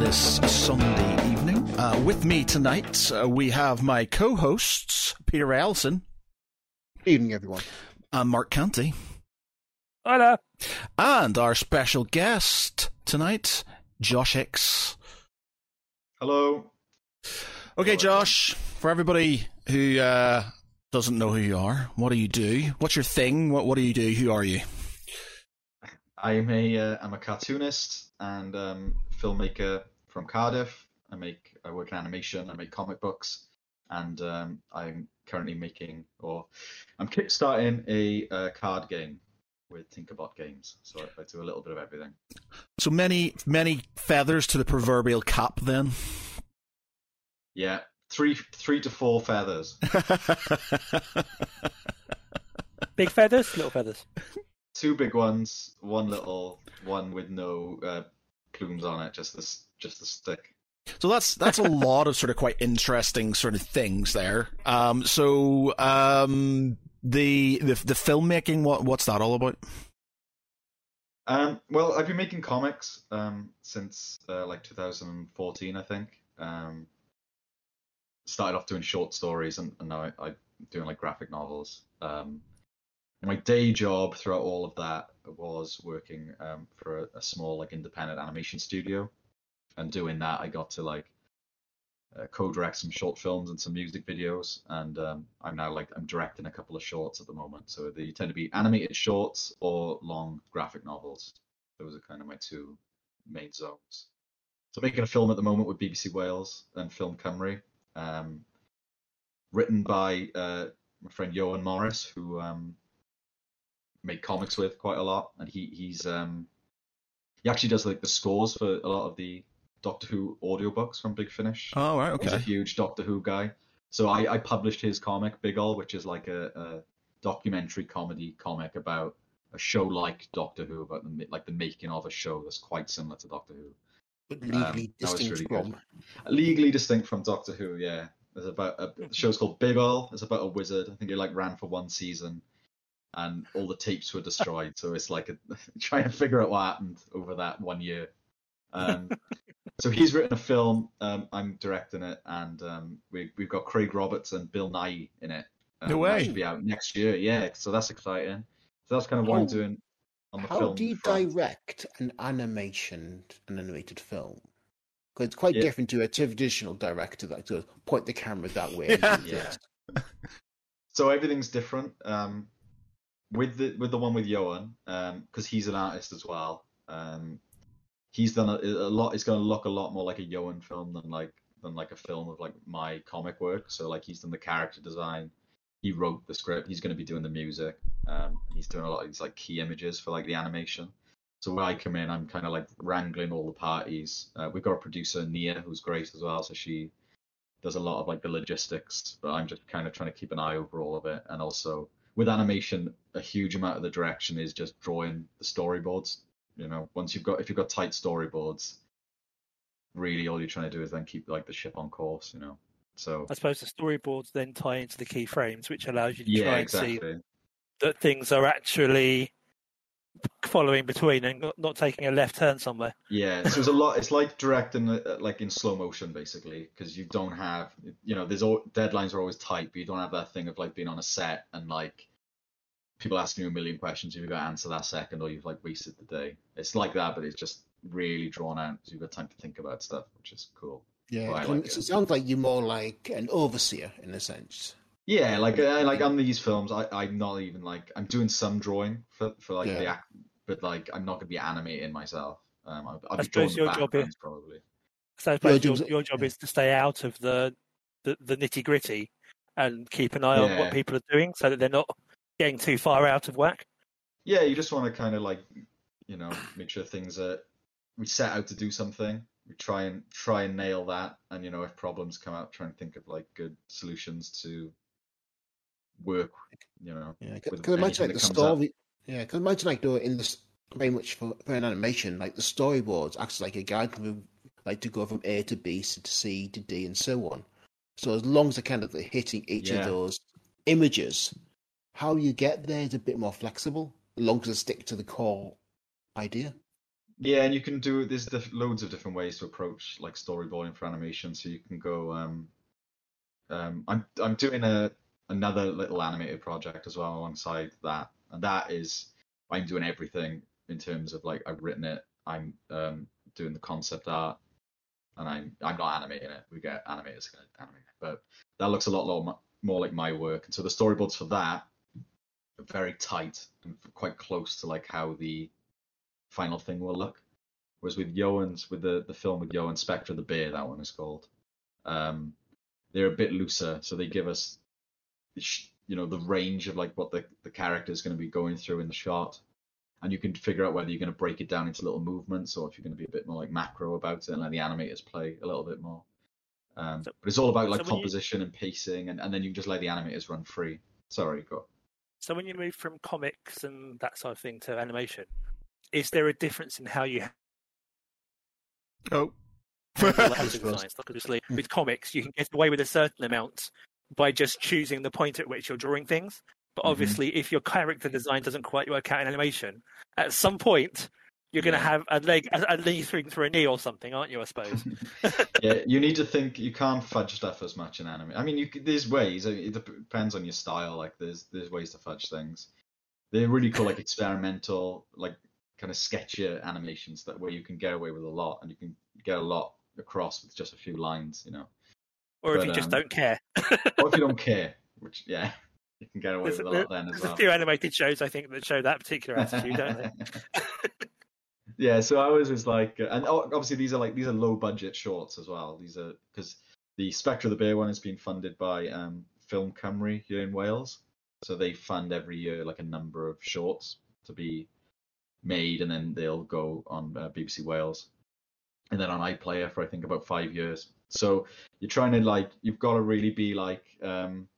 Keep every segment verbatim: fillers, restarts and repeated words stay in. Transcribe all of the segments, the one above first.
this Sunday evening. Uh, with me tonight, uh, we have my co-hosts, Peter Ellison. Good evening, everyone. I'm Mark Canty. Hello. And our special guest tonight, Josh Hicks. Hello. Okay, Hello. Josh, for everybody who uh, doesn't know who you are, what do you do? What's your thing? What What do you do? Who are you? I'm a uh, I'm a cartoonist and um, filmmaker from Cardiff. I make I work in animation. I make comic books, and um, I'm currently making or I'm kickstarting a uh, card game with Tinkerbot Games. So I, I do a little bit of everything. So many many feathers to the proverbial cap, then. Yeah, three three to four feathers. Big feathers, little feathers. Two big ones, one little, one with no uh, plumes on it, just this, just the stick. So that's that's a lot of sort of quite interesting sort of things there. Um, so um, the, the the filmmaking, what what's that all about? Um, well, I've been making comics um, since uh, like two thousand fourteen, I think. Um, started off doing short stories, and, and now I, I'm doing like graphic novels. Um, My day job throughout all of that was working um, for a, a small, like, independent animation studio, and doing that, I got to like uh, co-direct some short films and some music videos, and um, I'm now like I'm directing a couple of shorts at the moment. So they tend to be animated shorts or long graphic novels. Those are kind of my two main zones. So making a film at the moment with B B C Wales and Film Cymru, um, written by uh, my friend Johan Morris, who um, make comics with quite a lot, and he he's um he actually does like the scores for a lot of the Doctor Who audiobooks from Big Finish. Oh, right, okay. He's a huge Doctor Who guy, so I, I published his comic Big Ol, which is like a, a documentary comedy comic about a show like Doctor Who, about the, like the making of a show that's quite similar to Doctor Who, but legally um, distinct really from good. Legally distinct from Doctor Who, yeah. There's about a the show's called Big Ol. It's about a wizard. I think it like ran for one season. And all the tapes were destroyed, so it's like a, trying to figure out what happened over that one year. Um, so he's written a film, um, I'm directing it, and um, we, we've got Craig Roberts and Bill Nighy in it. Um, no way! That should be out next year, yeah. So that's exciting. So that's kind of what how, I'm doing on the how film. How do you front. direct an animation, an animated film? Because it's quite yeah. different to a traditional director that goes point the camera that way. Yeah. yeah. So everything's different. Um, With the with the one with Johan, um, because he's an artist as well. Um, he's done a, a lot. It's going to look a lot more like a Johan film than like than like a film of like my comic work. So like he's done the character design, he wrote the script. He's going to be doing the music. Um, he's doing a lot of these like key images for like the animation. So where I come in, I'm kind of like wrangling all the parties. Uh, we've got a producer Nia who's great as well. So she does a lot of like the logistics, but I'm just kind of trying to keep an eye over all of it, and also. With animation, a huge amount of the direction is just drawing the storyboards. You know, once you've got if you've got tight storyboards, really all you're trying to do is then keep like the ship on course. You know, so I suppose the storyboards then tie into the keyframes, which allows you to yeah, try and exactly. see that things are actually following between and not, not taking a left turn somewhere. Yeah, so there's a lot. It's like directing like in slow motion basically, because you don't have you know there's all deadlines are always tight, but you don't have that thing of like being on a set and like. People asking you a million questions, you've got to answer that second or you've like wasted the day. It's like that, but it's just really drawn out because you've got time to think about stuff, which is cool. Yeah, like it. So it sounds like you're more like an overseer in a sense. Yeah, like uh, like on these films, I, I'm not even like, I'm doing some drawing for, for like yeah. the act, but like I'm not going to be animating myself. Um, I'll, I'll I be suppose drawing your the backgrounds job is, probably. So I suppose your, your job is to stay out of the, the, the nitty gritty and keep an eye yeah. on what people are doing so that they're not getting too far out of whack. Yeah, you just want to kind of like, you know, make sure things are. We set out to do something. We try and try and nail that, and you know, if problems come up, try and think of like good solutions to work. You know, yeah, because imagine like the story. Up. Yeah, because imagine like doing in this very much for, for an animation, like the storyboards acts like a guide to move, like to go from A to B so to C to D and so on. So as long as they're kind of like, hitting each yeah. of those images. How you get there is a bit more flexible, as long as you stick to the core idea. Yeah, and you can do there's diff- loads of different ways to approach like storyboarding for animation. So you can go. Um, um, I'm I'm doing a another little animated project as well alongside that, and that is I'm doing everything in terms of like I've written it, I'm um, doing the concept art, and I'm I'm not animating it. We get animators going to animate it, but that looks a lot more like my work. And so the storyboards for that are very tight and quite close to like how the final thing will look, whereas with Johan's with the the film with Johan, Spectre of the Bear, that one is called, um they're a bit looser, so they give us, you know, the range of like what the the character is going to be going through in the shot, and you can figure out whether you're going to break it down into little movements or if you're going to be a bit more like macro about it and let the animators play a little bit more. Um so, but it's all about like so composition you... and pacing, and, and then you can just let the animators run free. Sorry, go on. So when you move from comics and that sort of thing to animation, is there a difference in how you? Oh, with comics, you can get away with a certain amount by just choosing the point at which you're drawing things. But obviously, mm-hmm. if your character design doesn't quite work out in animation, at some point you're yeah. going to have a leg, a, a knee through, through a knee or something, aren't you? I suppose. Yeah, you need to think. You can't fudge stuff as much in anime. I mean, you, there's ways. It depends on your style. Like there's there's ways to fudge things. They're really cool, like experimental, like. Kind of sketchier animations that where you can get away with a lot, and you can get a lot across with just a few lines, you know. Or but, if you just um, don't care. Or if you don't care, which yeah, you can get away there's, with a lot there, then as there's well. There's a few animated shows I think that show that particular attitude, don't they? Yeah, so I always was like, and obviously these are like these are low budget shorts as well. These are because the Spectre of the Bear one has been funded by um, Film Cymru here in Wales, so they fund every year like a number of shorts to be made, and then they'll go on uh, B B C Wales and then on iPlayer for I think about five years. So you're trying to like you've got to really be like um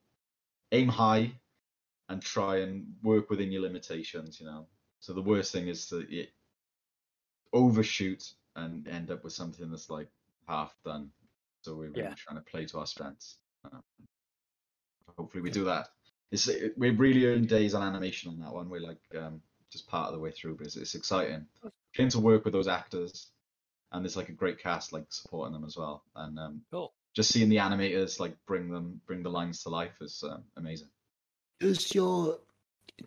aim high and try and work within your limitations, you know. So the worst thing is to it, overshoot and end up with something that's like half done, so we're really yeah. trying to play to our strengths. Uh, hopefully we do that. It's we're really early days on animation on that one. We're like um just part of the way through, but it's, it's exciting. Came to work with those actors, and there's like a great cast like supporting them as well, and um cool. just seeing the animators like bring them bring the lines to life is um, amazing. Does your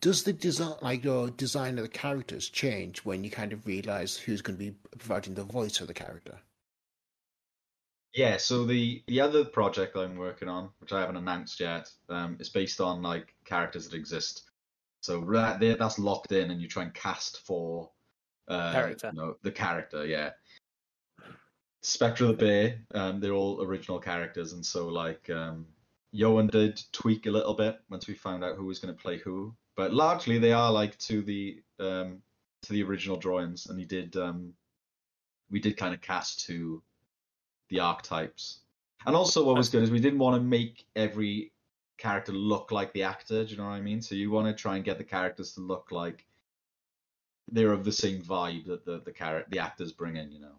does the design like your design of the characters change when you kind of realize who's going to be providing the voice of the character? Yeah, so the the other project that I'm working on, which I haven't announced yet, um is based on like characters that exist. So right there, that's locked in, and you try and cast for uh, character. You know, the character, yeah. Spectre of the Bear, um, they're all original characters, and so like um, Johan did tweak a little bit once we found out who was going to play who, but largely they are like to the um, to the original drawings, and he did um, we did kind of cast to the archetypes, and also what was good is we didn't want to make every character look like the actor, do you know what I mean? So you want to try and get the characters to look like they're of the same vibe that the the character the actors bring in, you know.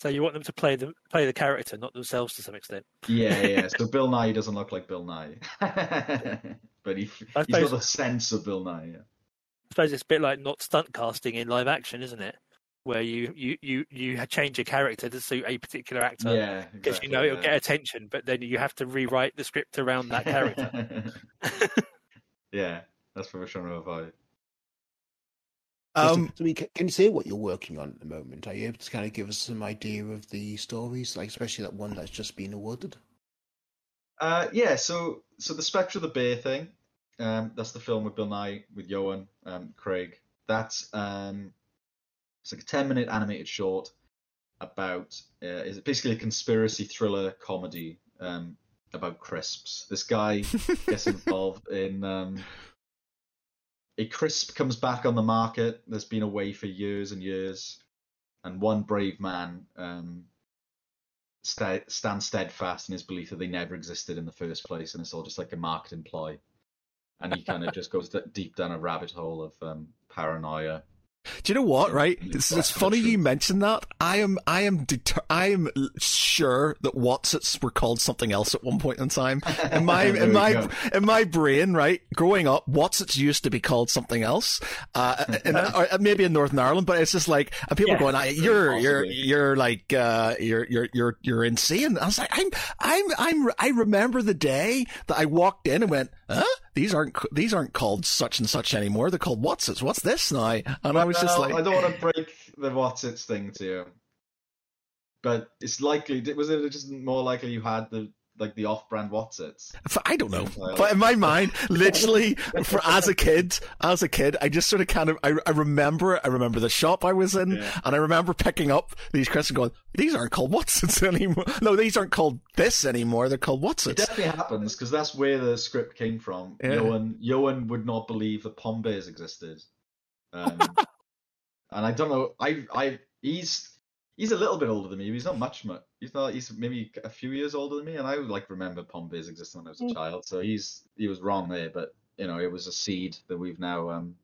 So you want them to play the play the character, not themselves to some extent. Yeah, yeah. So Bill Nighy doesn't look like Bill Nighy, but he I he's suppose, got the sense of Bill Nighy. Yeah. I suppose it's a bit like not stunt casting in live action, isn't it? Where you, you, you, you change a character to suit a particular actor, yeah, because exactly, you know it'll yeah. get attention, but then you have to rewrite the script around that character. Yeah, that's what we're trying to avoid. Um, so, I mean, can you say what you're working on at the moment? Are you able to kind of give us some idea of the stories, like especially that one that's just been awarded? Uh, yeah, so so the Spectre of the Bear thing, um, that's the film with Bill Nighy, with Johan, um, Craig. That's um. It's like a ten-minute animated short about uh, is basically a conspiracy thriller comedy um, about crisps. This guy gets involved in um, a crisp comes back on the market that's been away for years and years, and one brave man um, st- stands steadfast in his belief that they never existed in the first place, and it's all just like a marketing ploy. And he kind of just goes d- deep down a rabbit hole of um, paranoia Do you know what? Right, it's, it's funny you mentioned that. I am, I am, deter- I am sure that Watsits were called something else at one point in time. In my, in my, go. in my brain, right, growing up, Watsits used to be called something else, uh, in, or maybe in Northern Ireland. But it's just like, and people yeah, are going, "You're, you're, you're like, uh, you're, you're, you're, you're insane." I was like, "I'm, I'm, I'm." I remember the day that I walked in and went, "Huh? These aren't, these aren't called such and such anymore. They're called Watsits. What's this now?" And I was. No, like... I don't want to break the Watsits thing to you, but it's likely. Was it just more likely you had the like the off-brand Watsits? I don't know, but in my mind, literally, for as a kid, as a kid, I just sort of kind of I, I remember I remember the shop I was in, yeah. and I remember picking up these crisps and going, "These aren't called Watsits anymore. No, these aren't called this anymore. They're called Watsits." It definitely happens because that's where the script came from. Yeah. Johan Johan would not believe that Pom-Bears existed. Um, And I don't know. I, I, he's, he's a little bit older than me. But he's not much, much. He's not. He's maybe a few years older than me. And I would like remember Pom-Bears existed when I was a child. So he's, he was wrong there. But you know, it was a seed that we've now um,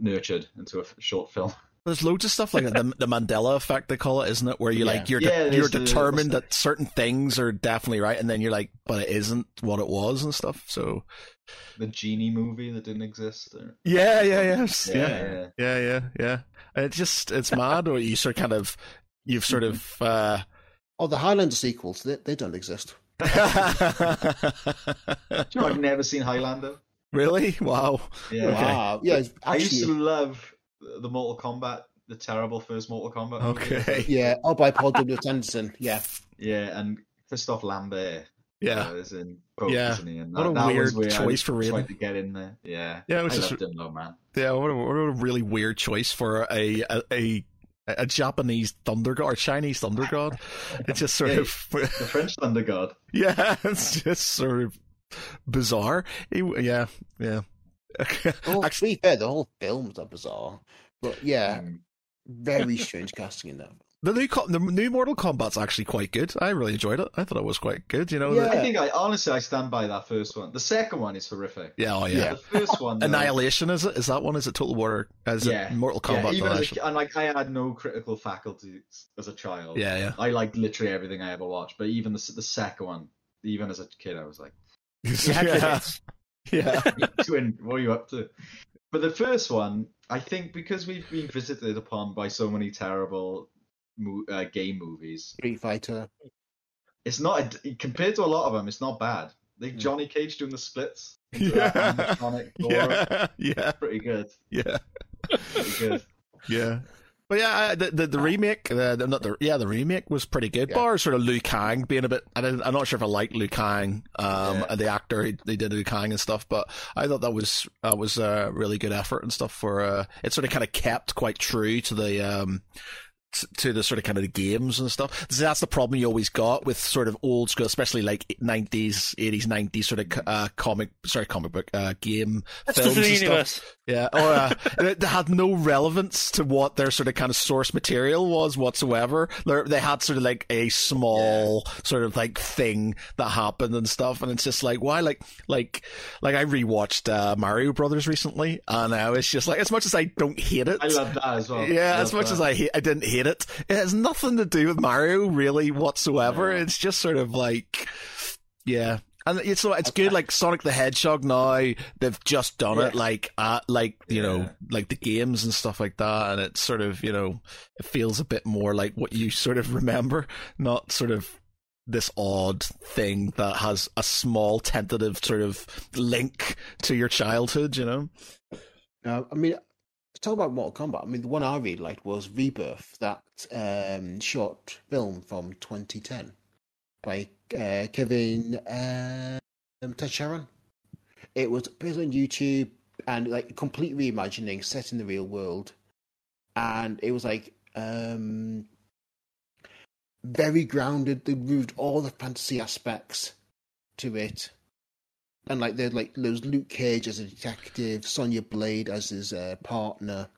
nurtured into a short film. There's loads of stuff like that. The, the Mandela effect, they call it, isn't it? Where you yeah. like you're yeah, de- you're the, determined the, that certain things are definitely right, and then you're like, but it isn't what it was and stuff. So the genie movie that didn't exist. Or... Yeah, yeah, yeah, yeah, yeah, yeah, yeah, yeah. It's just it's mad. Or you sort of kind of you've sort of. Uh... Oh, the Highlander sequels they they don't exist. Do you know, I've never seen Highlander. Really? Wow. Yeah. Okay. Wow. Yeah. Actually... I used to love. The Mortal Kombat, the terrible first Mortal Kombat. Okay. Yeah, all by Paul W. Anderson. Yeah. Yeah, and Christophe Lambert. Yeah. Uh, is in both, yeah. Isn't he? And that, what a that weird was choice for really. To get in there. Yeah. Yeah. It was I just, loved him though, man. Yeah. What a, what a really weird choice for a a a, a Japanese thunder god or Chinese thunder god. It's just sort yeah, of the French thunder god. Yeah, it's just sort of bizarre. It, yeah. Yeah. Well, actually, to be fair, the whole film's not bizarre, but yeah, very strange casting in that. The new the new Mortal Kombat's actually quite good. I really enjoyed it. I thought it was quite good. You know, yeah. the... I think I honestly I stand by that first one. The second one is horrific. Yeah, oh yeah. yeah. The first one, though... Annihilation is it? Is that one? Is it Total War? Is yeah. it Mortal Kombat? Yeah, even a, and like I had no critical faculties as a child. Yeah, yeah. I liked literally everything I ever watched, but even the the second one, even as a kid, I was like, yeah. Yeah, what are you up to? But the first one, I think, because we've been visited upon by so many terrible mo- uh, game movies, Street Fighter. It's not a, compared to a lot of them. It's not bad. Like Johnny Cage doing the splits. Yeah, yeah, yeah, pretty good. Yeah, pretty good. Yeah. But yeah, the the, the remake, the, the, not the yeah, the remake was pretty good. Yeah. Bar sort of Liu Kang being a bit, I didn't, I'm not sure if I liked Liu Kang, um, yeah. and the actor he, they did Liu Kang and stuff. But I thought that was that was a really good effort and stuff for. Uh, it sort of kind of kept quite true to the um, t- to the sort of kind of the games and stuff. That's the problem you always got with sort of old school, especially like nineties, eighties, nineties sort of uh, comic, sorry, comic book uh, game That's films the and universe. Stuff. Yeah, or uh, they had no relevance to what their sort of kind of source material was whatsoever. They're, they had sort of like a small yeah. sort of like thing that happened and stuff, and it's just like why, like, like, like I rewatched uh, Mario Brothers recently, and I was just like, as much as I don't hate it, I love that as well. Yeah, as much that. as I hate, I didn't hate it. It has nothing to do with Mario really whatsoever. Yeah. It's just sort of like, yeah. And it's so it's okay. good, like Sonic the Hedgehog. Now they've just done yeah. it, like uh, like you yeah. know, like the games and stuff like that. And it's sort of you know, it feels a bit more like what you sort of remember, not sort of this odd thing that has a small tentative sort of link to your childhood. You know, uh, I mean, talk about Mortal Kombat. I mean, the one I really liked was Rebirth, that um, short film from twenty ten. By uh, Kevin uh, Tasharan. It was appears on YouTube and like complete reimagining set in the real world, and it was like um, very grounded. They moved all the fantasy aspects to it, and like there like there was Luke Cage as a detective, Sonya Blade as his uh, partner,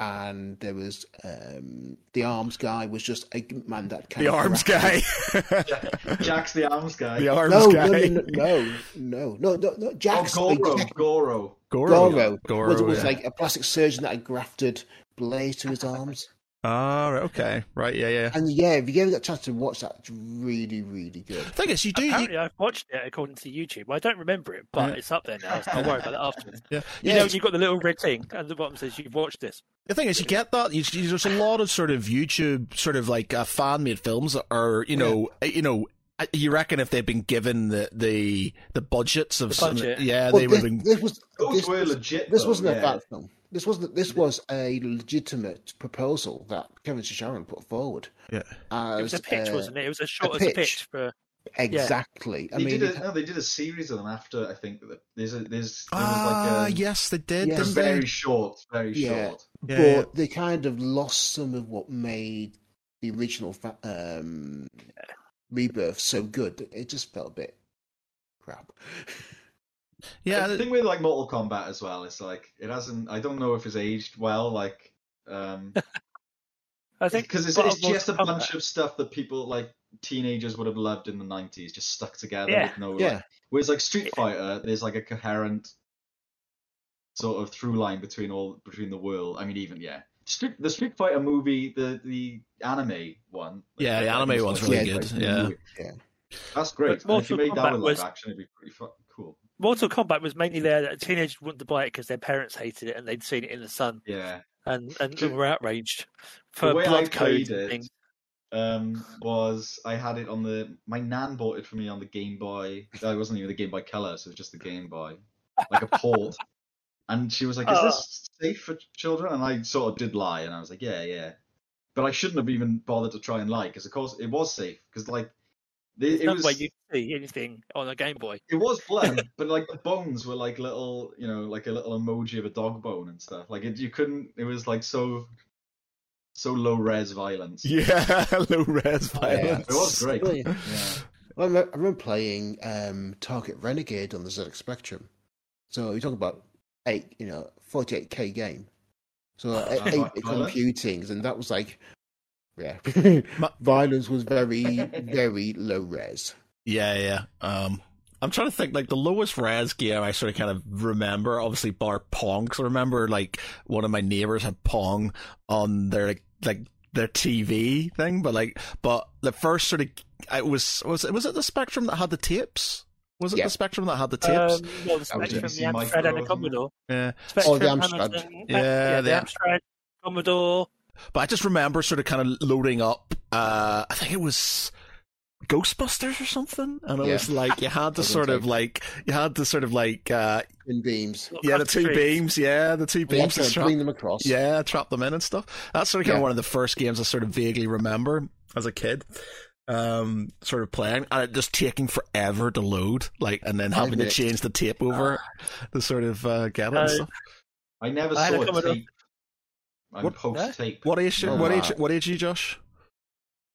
and there was um, the arms guy was just a man that came. The arms guy. Jack, Jack's the arms guy. The arms no, guy. No, no, no, no, no, no. Jack's oh, Goro, like, Goro, Goro, Goro, Goro was, was yeah. like a plastic surgeon that had grafted blades to his arms. Ah, right, okay, right, yeah, yeah. And yeah, if you gave it that chance to watch that, it's really, really good. The thing is, you do... Apparently, you... I've watched it according to YouTube. Well, I don't remember it, but yeah. it's up there now, so I'll worry about it afterwards. Yeah. You yeah, know, you've got the little red thing at the bottom that says you've watched this. The thing is, you get that. You, there's a lot of sort of YouTube, sort of like uh, fan-made films that are, you know, yeah. you know, you reckon if they'd been given the the, the budgets of... The budget. some, yeah, well, they would have been... This, was, this, were legit, this though, wasn't yeah. a bad film. This wasn't. This was a legitimate proposal that Kevin Shisharan put forward. Yeah, as, it was a pitch, uh, wasn't it? It was as short a pitch. as a pitch for exactly. Yeah. I they mean, did a, no, they did a series of them after. I think there's a, there's ah uh, like yes, they did. Yes, they're very short, very yeah. short. Yeah, but yeah. they kind of lost some of what made the original um, Rebirth so good. It just felt a bit crap. Yeah, the thing with like Mortal Kombat as well, it's like it hasn't. I don't know if it's aged well. Like, um, I think because it's, it's just a bunch of stuff that people like teenagers would have loved in the nineties, just stuck together. Yeah. With no, yeah. Like, whereas like Street Fighter, there's like a coherent sort of through line between all between the world. I mean, even yeah, Street, the Street Fighter movie, the the anime one. Yeah, like, the anime like, one's really good. Like, yeah. yeah, that's great. But if you made that with live action, it'd be pretty fun, cool. Mortal Kombat was mainly there that teenagers wouldn't buy it because their parents hated it and they'd seen it in the sun. Yeah. And and were outraged for the way blood I code it, things. Um, was I had it on the my nan bought it for me on the Game Boy. I wasn't even the Game Boy Color, so it was just the Game Boy, like a port. And she was like, "Is this safe for children?" And I sort of did lie, and I was like, "Yeah, yeah," but I shouldn't have even bothered to try and lie because, of course, it was safe because like. There's no way you see anything on a Game Boy. It was bland, but like the bones were like little, you know, like a little emoji of a dog bone and stuff. Like it, you couldn't. It was like so, so low res violence. Yeah, low res violence. Yeah, it was great. Yeah. Well, I remember playing um, Target Renegade on the Z X Spectrum. So you're talking about eight, you know, forty-eight K game. So like eight, eight, eight computings, and that was like. Yeah, violence was very, very low res. Yeah, yeah. Um, I'm trying to think, like, the lowest res game I sort of kind of remember, obviously, bar Pong, because I remember, like, one of my neighbours had Pong on their, like, like their T V thing, but, like, but the first sort of, it was, was it, was it the Spectrum that had the tapes? Was it yeah. the Spectrum that had the tapes? Um, well, the Spectrum, the Amstrad and the Commodore. Yeah. Spectrum, oh, the Amstrad. Yeah, yeah, the Amstrad, Commodore. But I just remember sort of kind of loading up, uh, I think it was Ghostbusters or something. And it yeah. was like, you had to sort of like, you had to sort of like... Uh, in beams. Yeah, the two trees. beams. Yeah, the two beams. To tra- bring them across. Yeah, trap them in and stuff. That's sort of kind yeah. of one of the first games I sort of vaguely remember as a kid. Um, sort of playing and it just taking forever to load, like, and then having to change the tape over uh, to sort of uh, get it uh, and stuff. I never I saw a tape. What, what age? Oh, what wow. age? What age are you, Josh?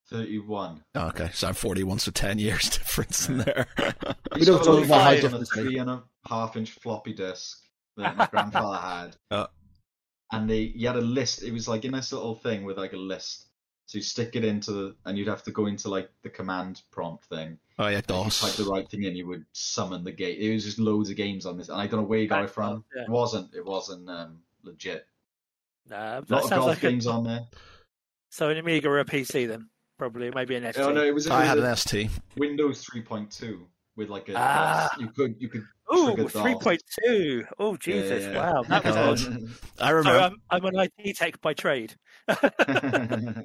thirty-one. Oh, okay, so I'm forty-one, so ten years difference in there. We don't talk about high difference. Three and a half inch floppy disk that my grandfather had, oh. and they you had a list. It was like a nice little thing with like a list. So you stick it into, the, and you'd have to go into like the command prompt thing. Oh yeah, DOS. Type the right thing in, you would summon the game. It was just loads of games on this, and I don't know where you got it from. Yeah. It wasn't. It wasn't um, legit. Nah, that a lot of golf like games a... on there. So an Amiga or a P C then, probably maybe an S T. Oh no, it was. A, I had an S T. Windows three point two with like a. Ah. You could you could. Oh, three point two. Oh Jesus! Yeah, yeah, yeah. Wow, that was odd. I remember. So I'm, I'm an I T tech by trade. I,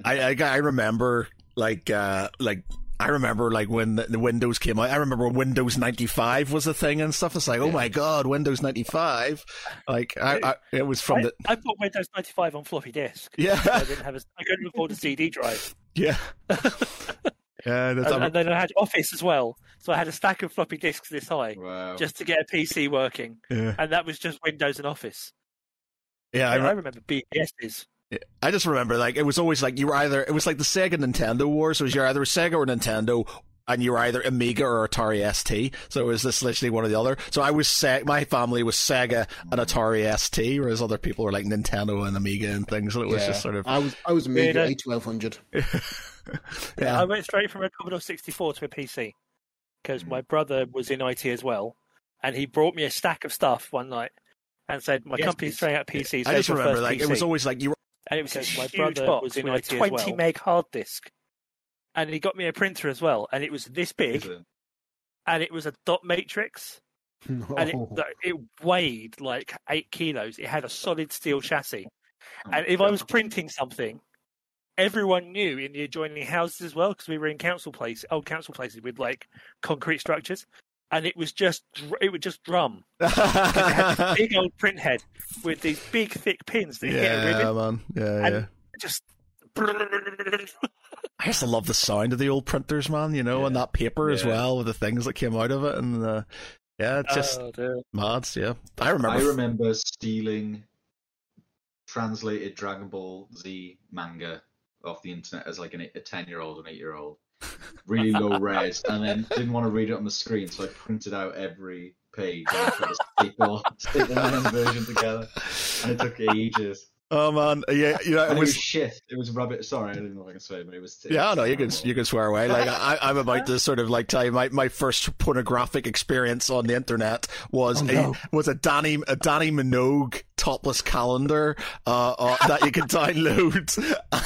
I I remember like uh like. I remember like when the, the Windows came out, I remember Windows ninety-five was the thing and stuff. It's like, yeah. oh my God, Windows ninety-five. Like I, I it was from I, the... I bought Windows ninety-five on floppy disk. Yeah. I didn't have a, I couldn't afford a C D drive. Yeah. yeah and, and then I had Office as well. So I had a stack of floppy disks this high wow. just to get a P C working. Yeah. And that was just Windows and Office. Yeah. And I, re- I remember B B Ss. I just remember, like, it was always like you were either, it was like the Sega Nintendo War, so it was you're either a Sega or Nintendo and you were either Amiga or Atari S T. So it was just literally one or the other. So I was Se- my family was Sega and Atari S T, whereas other people were like Nintendo and Amiga and things. So it was yeah. just sort of. I was I was Amiga yeah, A twelve hundred. yeah. yeah, I went straight from a Commodore sixty-four to a P C because my brother was in I T as well, and he brought me a stack of stuff one night and said, "My yes, company's throwing out P Cs." I just remember like P C. It was always like you were. And it was because my brother box was in I T a twenty as well. meg hard disk. And he got me a printer as well. And it was this big. It? And it was a dot matrix. No. And it, it weighed like eight kilos. It had a solid steel chassis. Oh, and if God. I was printing something, everyone knew in the adjoining houses as well, because we were in council place, old council places with like concrete structures. And it was just, it would just drum. It had this big old print head with these big thick pins that yeah, hit a ribbon. Man. Yeah, and yeah. Just. I used to love the sound of the old printers, man, you know, yeah. and that paper yeah. as well, with the things that came out of it. And uh, yeah, just oh, mads, yeah. I remember. I remember stealing translated Dragon Ball Z manga off the internet as like an eight, a ten-year-old, an eight-year-old. Really low res, and then didn't want to read it on the screen, so I printed out every page and tried to stick all, stick the online version together, and it took ages. Oh man, yeah, you know, it was, it was shit. It was rubbish. Sorry, I didn't know if I can swear, but it was. It yeah, was no, terrible. you can you can swear away. Like I, I'm about to sort of like tell you my, my first pornographic experience on the internet was oh, no. a was a Danny a Danny Minogue topless calendar uh, uh, that you could download,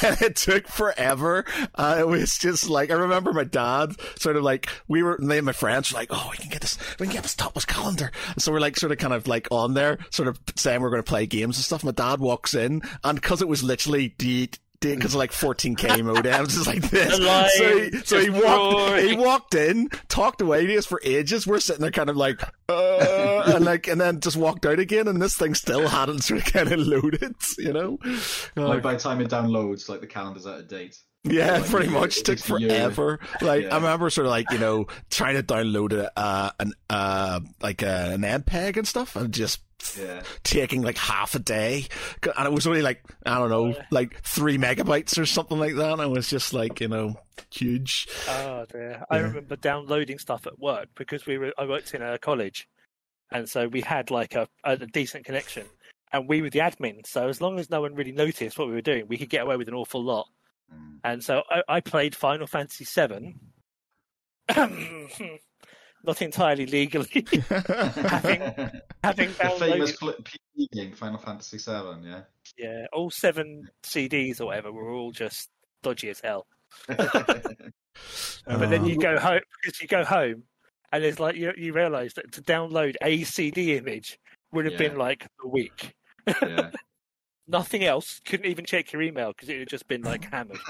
and it took forever. Uh, it was just like I remember my dad sort of like we were me and my friends were like, oh, we can get this, we can get this topless calendar, and so we're like sort of kind of like on there, sort of saying we're going to play games and stuff. My dad walks in. And because it was literally the because like fourteen K modems is like this, so he, so he walked he walked in, talked away to us for ages. We're sitting there kind of like, uh, and like, and then just walked out again. And this thing still hadn't sort of kind of loaded, you know. Like by the time it downloads, like the calendar's out of date. Yeah, like, pretty much. It took forever. Like yeah. I remember, sort of like you know, trying to download a uh, an uh like a, an M P E G and stuff, and just. Yeah. Taking like half a day, and it was only like I don't know, yeah. like three megabytes or something like that. And it was just like you know, huge. Oh dear! Yeah. I remember downloading stuff at work because we were. I worked in a college, and so we had like a, a decent connection, and we were the admin. So as long as no one really noticed what we were doing, we could get away with an awful lot. Mm. And so I, I played Final Fantasy seven. Not entirely legally. having, having downloaded... The famous P C game, Final Fantasy seven, yeah? Yeah, all seven C Ds or whatever were all just dodgy as hell. But oh. then you go home, because you go home, and it's like you, you realise that to download a C D image would have yeah. been like a week. Yeah. Nothing else. Couldn't even check your email because it had just been like hammered.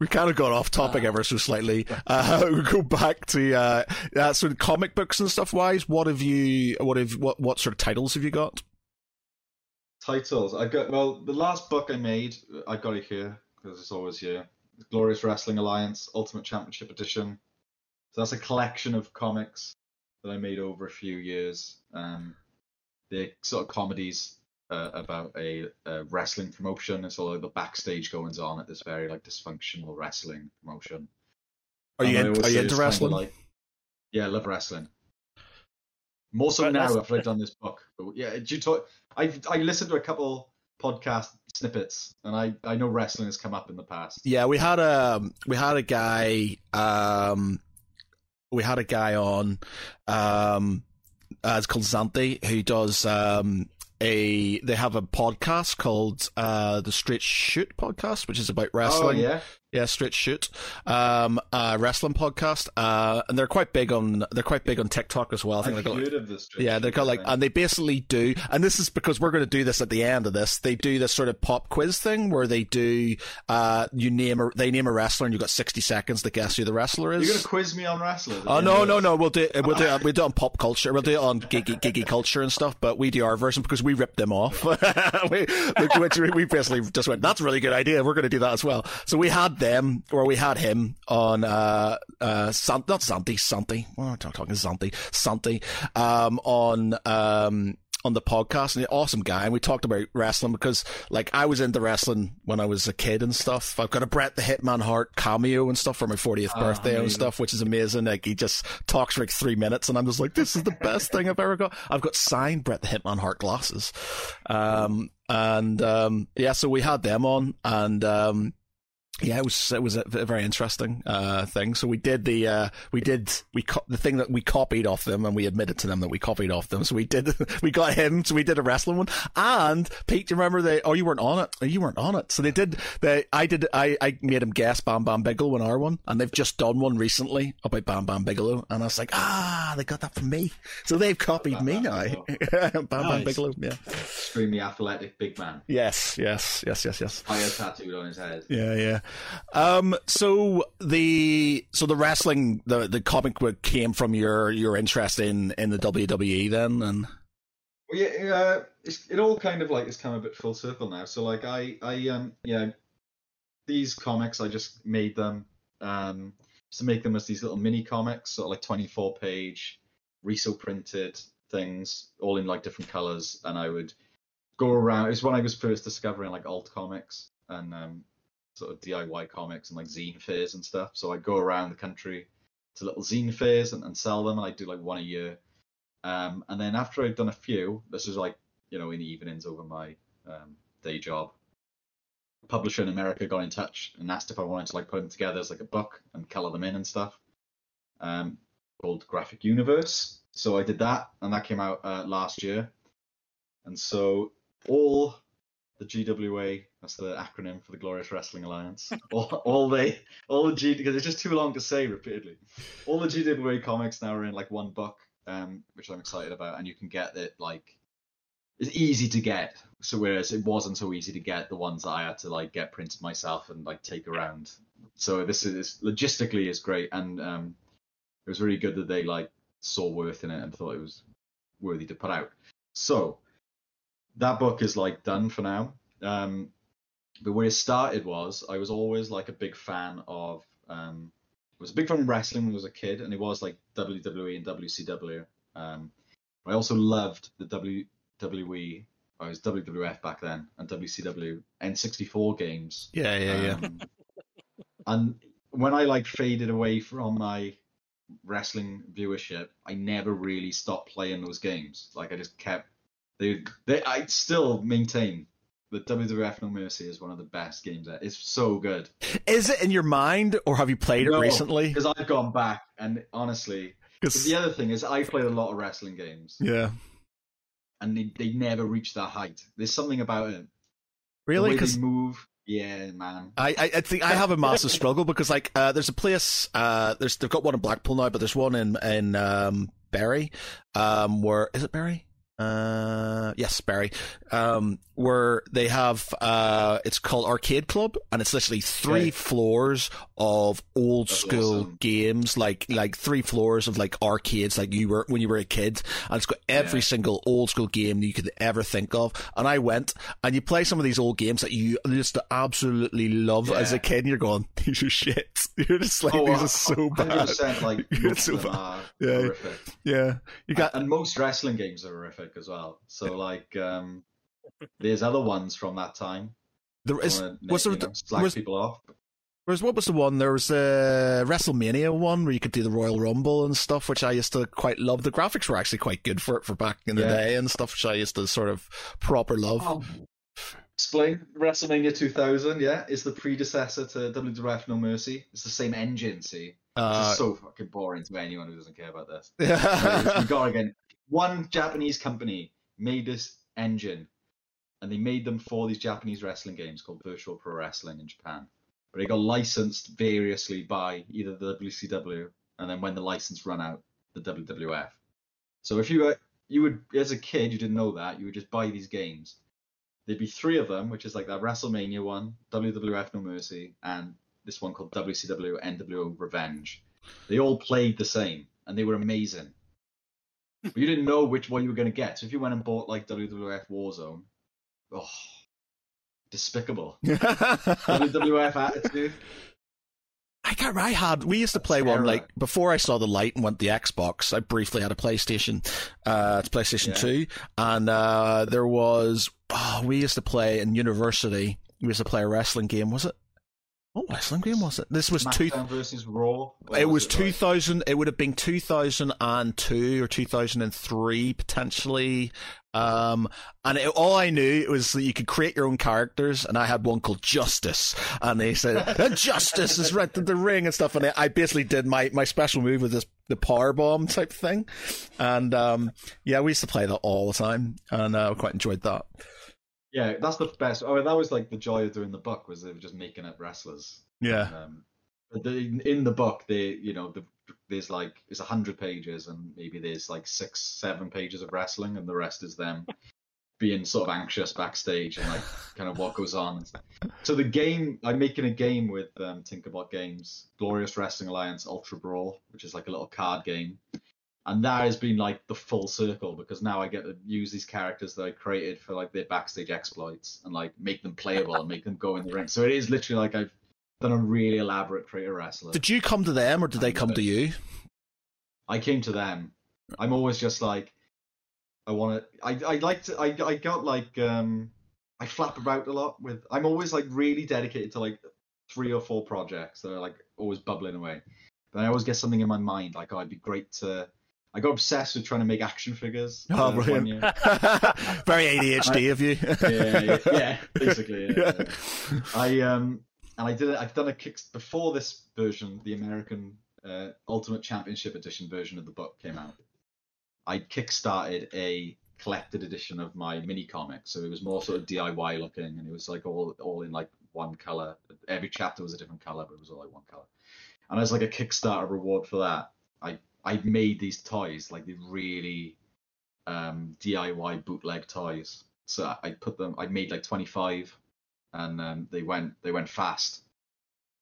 We kind of got off topic ever so slightly. Uh, we go back to uh, uh, sort of comic books and stuff. Wise, what have you? What have what? What sort of titles have you got? Titles. I got well. The last book I made, I got it here because it's always here. Glorious Wrestling Alliance Ultimate Championship Edition. So that's a collection of comics that I made over a few years. Um, they're sort of comedies. Uh, about a, a wrestling promotion. It's all like the backstage goings on at this very like dysfunctional wrestling promotion. Are you, in, are you into wrestling? Like, yeah, I love wrestling. More so but now after I've done this book. But yeah, do you talk? I I listened to a couple podcast snippets, and I, I know wrestling has come up in the past. Yeah, we had a we had a guy um we had a guy on um uh, it's called Zanti, who does um. A, they have a podcast called uh, the Straight Shoot podcast, which is about wrestling. Oh, yeah. Yeah, Straight Shoot, um, uh, wrestling podcast, uh, and they're quite big on they're quite big on TikTok as well. I think I've they got heard like, of this. Yeah, they got like, thing. And they basically do, and this is because we're going to do this at the end of this. They do this sort of pop quiz thing where they do, uh, you name a, they name a wrestler, and you've got sixty seconds to guess who the wrestler is. You're going to quiz me on wrestlers? Oh no, no, no. We'll do it, we'll do it, we'll do it on pop culture. We'll do it on geeky geeky culture and stuff. But we do our version because we ripped them off. we, we we basically just went, that's a really good idea. We're going to do that as well. So we had. Them where we had him on uh uh Sant- not Santi Santi well, I'm talking Santi Santi um on um on the podcast, and he's an awesome guy, and we talked about wrestling because, like, I was into wrestling when I was a kid and stuff. I've got a Bret the Hitman Hart cameo and stuff for my fortieth birthday oh, and stuff, which is amazing. Like, he just talks for like three minutes, and I'm just like, this is the best thing I've ever got. I've got signed Bret the Hitman Hart glasses. Um, and, um, yeah, so we had them on, and, um, yeah, it was it was a very interesting uh, thing. So we did the uh, we did we co- the thing that we copied off them, and we admitted to them that we copied off them. So we did we got him. So we did a wrestling one. And Pete, do you remember they? Oh, you weren't on it. You weren't on it. So they did. They I did. I, I made him guess Bam Bam Bigelow in our one, and they've just done one recently about Bam Bam Bigelow. And I was like, ah, they got that from me. So they've copied Bam, me Bam, now. Bam Bam nice. Bigelow, yeah. Extremely athletic big man. Yes, yes, yes, yes, yes. I had tattooed on his head. Yeah, yeah. Um, so the so the wrestling the, the comic book came from your, your interest in, in the W W E then, and well, yeah, uh, it's, it all kind of like it's come a bit full circle now. So like I I um yeah, these comics I just made them um to make them as these little mini comics, sort of like twenty-four page reso printed things, all in like different colours, and I would go around. It was when I was first discovering like alt comics and um. sort of D I Y comics and like zine fairs and stuff. So I go around the country to little zine fairs and, and sell them. And I do like one a year. Um, and then after I'd done a few, this was like, you know, in the evenings over my um, day job, a publisher in America got in touch and asked if I wanted to like put them together as like a book and color them in and stuff, um, called Graphic Universe. So I did that, and that came out uh, last year. And so all the G W A, that's the acronym for the Glorious Wrestling Alliance. all, all they, all the G, because it's just too long to say repeatedly. All the G W A comics now are in like one book, um, which I'm excited about, and you can get it like it's easy to get. So whereas it wasn't so easy to get the ones that I had to like get printed myself and like take around. So this is logistically is great, and um, it was really good that they like saw worth in it and thought it was worthy to put out. So that book is like done for now. Um, but where it started was I was always like a big fan of, um, I was a big fan of wrestling when I was a kid, and it was like W W E and W C W. Um, I also loved the W W E, I was W W F back then, and W C W N sixty-four games. Yeah, yeah, um, yeah. And when I like faded away from my wrestling viewership, I never really stopped playing those games. Like I just kept, they, they, I still maintain the W W F No Mercy is one of the best games. There. It's so good. Is it in your mind, or have you played no, it recently? Because I've gone back, and honestly, the other thing is I played a lot of wrestling games. Yeah, and they, they never reach that height. There's something about it. Really, because the way they move. Yeah, man. I, I I think I have a massive struggle because like uh, there's a place uh, there's they've got one in Blackpool now, but there's one in in um, Bury, um, where is it Bury? Uh, yes, Barry, um, where they have, uh, it's called Arcade Club, and it's literally three okay. floors of old That's school awesome. games, like, like three floors of like arcades, like you were, when you were a kid, and it's got every yeah. single old school game you could ever think of. And I went, and you play some of these old games that you used to absolutely love yeah. as a kid, and you're going, these are shit. You're just like, oh, these uh, are so bad. Like, it's so bad. Yeah. Horrific. Yeah. You got, and, and most wrestling games are horrific as well. So like um there's other ones from that time. There is wanna, was there, know, slack was, people off. Whereas what was the one? There was a WrestleMania one where you could do the Royal Rumble and stuff, which I used to quite love. The graphics were actually quite good for it for back in the yeah. day and stuff, which I used to sort of proper love. Oh. Explain WrestleMania two thousand, yeah, is the predecessor to W W F No Mercy. It's the same engine, see. Uh, it's so fucking boring to anyone who doesn't care about this. Yeah. Got again. One Japanese company made this engine, and they made them for these Japanese wrestling games called Virtual Pro Wrestling in Japan. But it got licensed variously by either the W C W, and then when the license ran out, the W W F. So if you were, you would, as a kid, you didn't know that, you would just buy these games. There'd be three of them, which is like that WrestleMania one, W W F No Mercy, and this one called W C W N W O Revenge. They all played the same, and they were amazing. But you didn't know which one you were going to get. So if you went and bought like W W F Warzone, oh, despicable. W W F Attitude. I got right hard. We used to play one, like, before I saw the light and went the Xbox, I briefly had a PlayStation, uh, it's PlayStation yeah. two, and uh, there was, oh, we used to play in university, we used to play a wrestling game, was it? What wrestling game was it? This was two versus Raw. It was, was two thousand. Like? It would have been two thousand and two or two thousand and three potentially. Um, and it, all I knew was that you could create your own characters, and I had one called Justice, and they said Justice is right to the ring and stuff. And I basically did my, my special move with this the power bomb type thing, and um, yeah, we used to play that all the time, and I uh, quite enjoyed that. Yeah, that's the best. Oh, I mean, that was like the joy of doing the book, was they were just making up wrestlers. Yeah. Um, but they, in the book, they, you know, the, there's like it's a hundred pages, and maybe there's like six, seven pages of wrestling, and the rest is them being sort of anxious backstage and like kind of what goes on. So the game, I'm making a game with um, Tinkerbot Games, Glorious Wrestling Alliance Ultra Brawl, which is like a little card game. And that has been like the full circle, because now I get to use these characters that I created for like their backstage exploits and like make them playable and make them go in the ring. So it is literally like I've done a really elaborate creator wrestler. Did you come to them or did they come to you? I came to them. I'm always just like, I want to, I, I like to, I, I got like, um, I flap about a lot with, I'm always like really dedicated to like three or four projects that are like always bubbling away. But I always get something in my mind, like, oh, it'd be great to, I got obsessed with trying to make action figures. Oh, brilliant. Very A D H D I, of you. yeah, yeah, yeah, basically. Yeah, yeah. Yeah. I um and I did it. I've done a kick before this version, the American uh, Ultimate Championship Edition version of the book came out. I kickstarted a collected edition of my mini comic, so it was more sort of D I Y looking, and it was like all all in like one color. Every chapter was a different color, but it was all like one color. And as like a Kickstarter reward for that, I. I made these toys, like the really um, D I Y bootleg toys. So I put them. I made like twenty-five, and um, they went they went fast,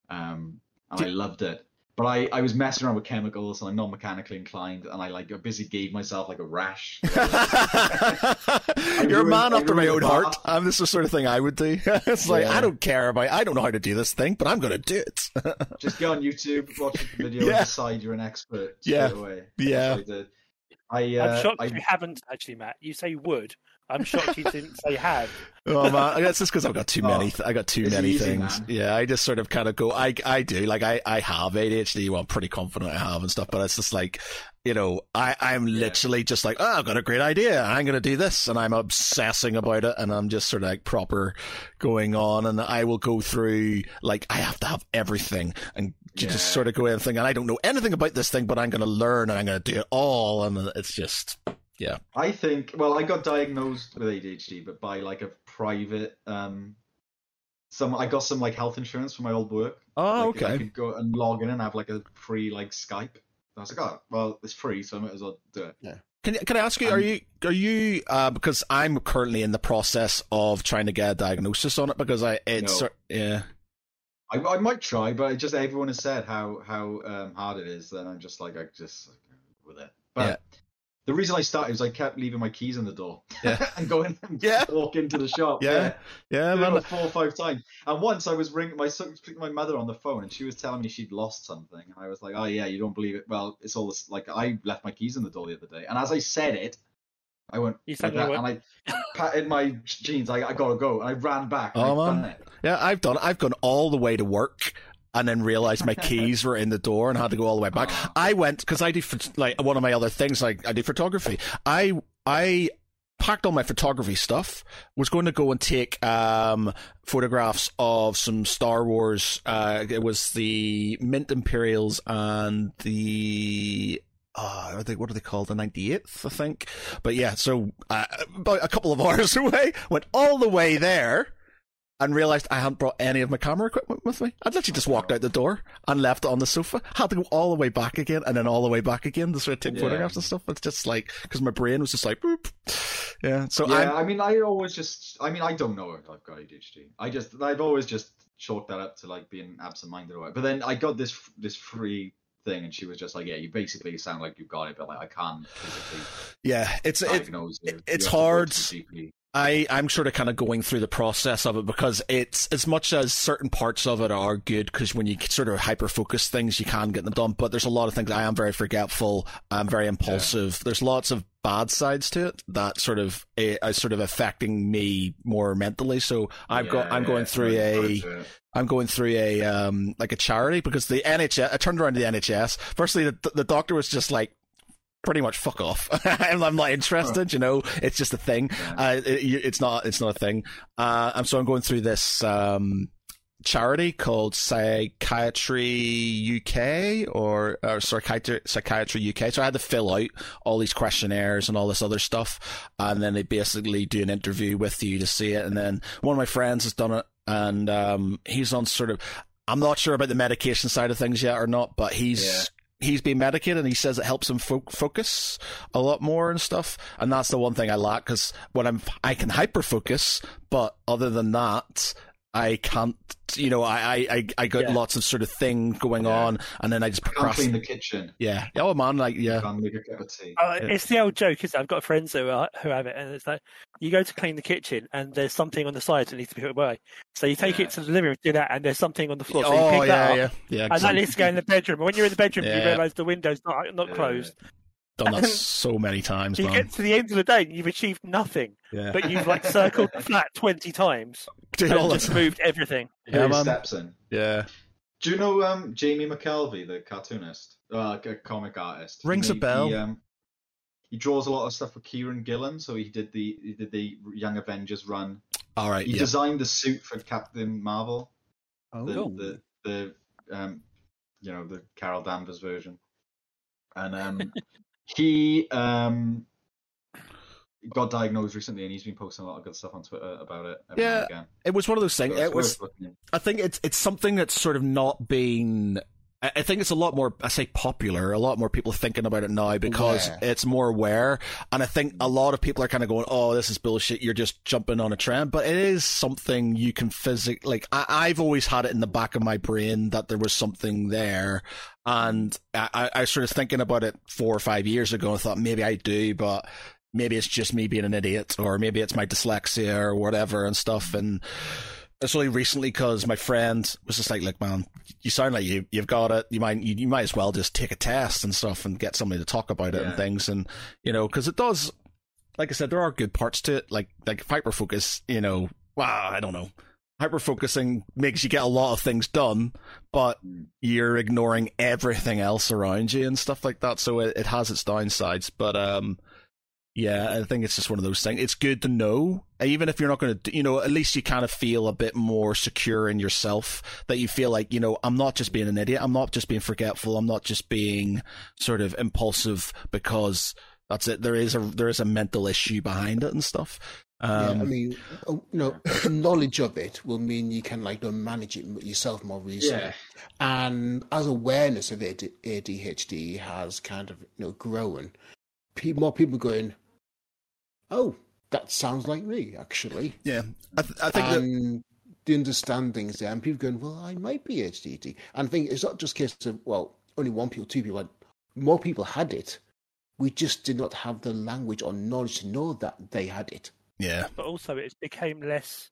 um, and Did- I loved it. But I, I was messing around with chemicals, and I'm not mechanically inclined, and I like basically gave myself like a rash. You're ruined, a man after my own heart. Um, this is the sort of thing I would do. It's like, yeah. I don't care about, I don't know how to do this thing, but I'm going to do it. Just go on YouTube, watch the video, yeah. and decide you're an expert. Yeah, away. yeah. I, uh, I'm shocked I... you haven't actually, Matt. You say you would. I'm shocked you didn't say have. Oh man, that's just because I've got too many. Oh, I got too many easy, things. Man. Yeah, I just sort of kind of go. I I do like I, I have A D H D. Well, I'm pretty confident I have and stuff. But it's just like, you know, I I'm literally yeah. just like, oh, I've got a great idea. I'm going to do this, and I'm obsessing about it, and I'm just sort of like proper going on, and I will go through like I have to have everything and. You yeah. just sort of go in and think, and I don't know anything about this thing, but I'm going to learn and I'm going to do it all. And it's just, yeah. I think, well, I got diagnosed with A D H D, but by like a private, um, some, I got some like health insurance for my old work. Oh, like, okay. I could go and log in and have like a free like Skype. And I was like, oh, well, it's free, so I might as well do it. Yeah. Can can I ask you, um, are you, are you, uh, because I'm currently in the process of trying to get a diagnosis on it because I, it's, no. yeah. I, I might try, but just everyone has said how how um, hard it is. Then I'm just like I just like, with it. But yeah. the reason I started was I kept leaving my keys in the door yeah. and going and yeah. walk into the shop. Yeah, yeah, yeah man. Four or five times. And once I was ringing my son, my mother on the phone, and she was telling me she'd lost something, and I was like, "Oh yeah, you don't believe it? Well, it's all this, like I left my keys in the door the other day." And as I said it, I went like that, and I patted my jeans. I I gotta go, and I ran back. And oh man. It. Yeah, I've done it. I've gone all the way to work and then realized my keys were in the door and had to go all the way back. Oh. I went because I do like one of my other things, like I do photography. I I packed all my photography stuff. Was going to go and take um, photographs of some Star Wars. Uh, it was the Mint Imperials and the. Oh, are they, what are they called? The ninety-eighth, I think. But yeah, so uh, about a couple of hours away, went all the way there and realized I hadn't brought any of my camera equipment with me. I'd literally just walked out the door and left it on the sofa. Had to go all the way back again and then all the way back again to sort of take yeah. photographs and stuff. It's just like, because my brain was just like, boop. Yeah, so yeah, I mean, I always just, I mean, I don't know if I've got A D H D. I just, I've always just chalked that up to like being absent-minded or whatever. But then I got this, this free... thing, and she was just like, yeah, you basically sound like you've got it, but like I can't physically yeah it's it, it's hard. I, I'm sort of kind of going through the process of it, because it's, as much as certain parts of it are good, because when you sort of hyper-focus things, you can get them done, but there's a lot of things. I am very forgetful. I'm very impulsive. Yeah. There's lots of bad sides to it that sort of is sort of affecting me more mentally. So I've yeah, got, I'm going yeah, through really a... I'm going through a um like a charity, because the N H S, I turned around to the N H S. Firstly, the, the doctor was just like, pretty much fuck off. I'm, I'm not interested, you know, it's just a thing. Uh, it, it's not, it's not a thing. Uh, I'm, so I'm going through this um charity called Psychiatry U K or, or Psychiatry, Psychiatry U K. So I had to fill out all these questionnaires and all this other stuff. And then they basically do an interview with you to see it. And then one of my friends has done it. And um, he's on sort of, I'm not sure about the medication side of things yet or not, but he's yeah. he's been medicated, and he says it helps him fo- focus a lot more and stuff. And that's the one thing I lack, because when I'm, I can hyper focus, but other than that, I can't. You know, I I, I got yeah. lots of sort of thing going yeah. on, and then I just procrastinate. Clean the kitchen. Yeah. Oh man, like yeah. Can't make a cup of tea. Uh, yeah. It's the old joke, isn't it? I've got friends who are, who have it, and it's like you go to clean the kitchen, and there's something on the side that needs to be put away. So you take yeah. it to the living room, do that, and there's something on the floor. So you pick oh yeah, that yeah, up, yeah, yeah. Exactly. And that needs to go in the bedroom. But when you're in the bedroom, yeah. you realise the window's not not yeah. closed. Done that so many times. You man. Get to the end of the day, and you've achieved nothing, yeah. but you've like circled the flat twenty times. Dude, and just moved everything. Yeah, um, steps in. Yeah. Do you know um, Jamie McKelvey, the cartoonist, uh, comic artist? Rings he, a bell. He, um, he draws a lot of stuff for Kieran Gillen, so he did the he did the Young Avengers run. All right. He yeah. designed the suit for Captain Marvel. Oh. The cool. the, the um, you know, the Carol Danvers version, and um. He um, got diagnosed recently, and he's been posting a lot of good stuff on Twitter about it. Yeah, again. It was one of those things. So it was. I think it's it's something that's sort of not been. I think it's a lot more, I say popular, a lot more people thinking about it now because yeah. it's more aware. And I think a lot of people are kind of going, oh, this is bullshit. You're just jumping on a trend. But it is something you can physically, like I, I've always had it in the back of my brain that there was something there. And I, I was sort of thinking about it four or five years ago and thought maybe I do, but maybe it's just me being an idiot, or maybe it's my dyslexia or whatever and stuff. And it's only recently because my friend was just like, look, man, you sound like you, you've got it. You might, you, you might as well just take a test and stuff and get somebody to talk about it yeah. and things. And, you know, because it does, like I said, there are good parts to it. Like, like hyperfocus, you know, wow, I don't know. Hyperfocusing makes you get a lot of things done, but you're ignoring everything else around you and stuff like that. So it, it has its downsides. But, um, yeah, I think it's just one of those things. It's good to know, even if you're not going to, you know, at least you kind of feel a bit more secure in yourself, that you feel like, you know, I'm not just being an idiot. I'm not just being forgetful. I'm not just being sort of impulsive because that's it. There is a, there is a mental issue behind it and stuff. Um, yeah, I mean, you know, knowledge of it will mean you can like manage it yourself more easily. Yeah. And as awareness of A D H D has kind of, you know, grown, more people going, oh, that sounds like me, actually. Yeah, I, th- I think and that... the understandings there, and people going, well, I might be A D H D. And I think it's not just a case of, well, only one people, two people had, more people had it. We just did not have the language or knowledge to know that they had it. Yeah. But also it became less,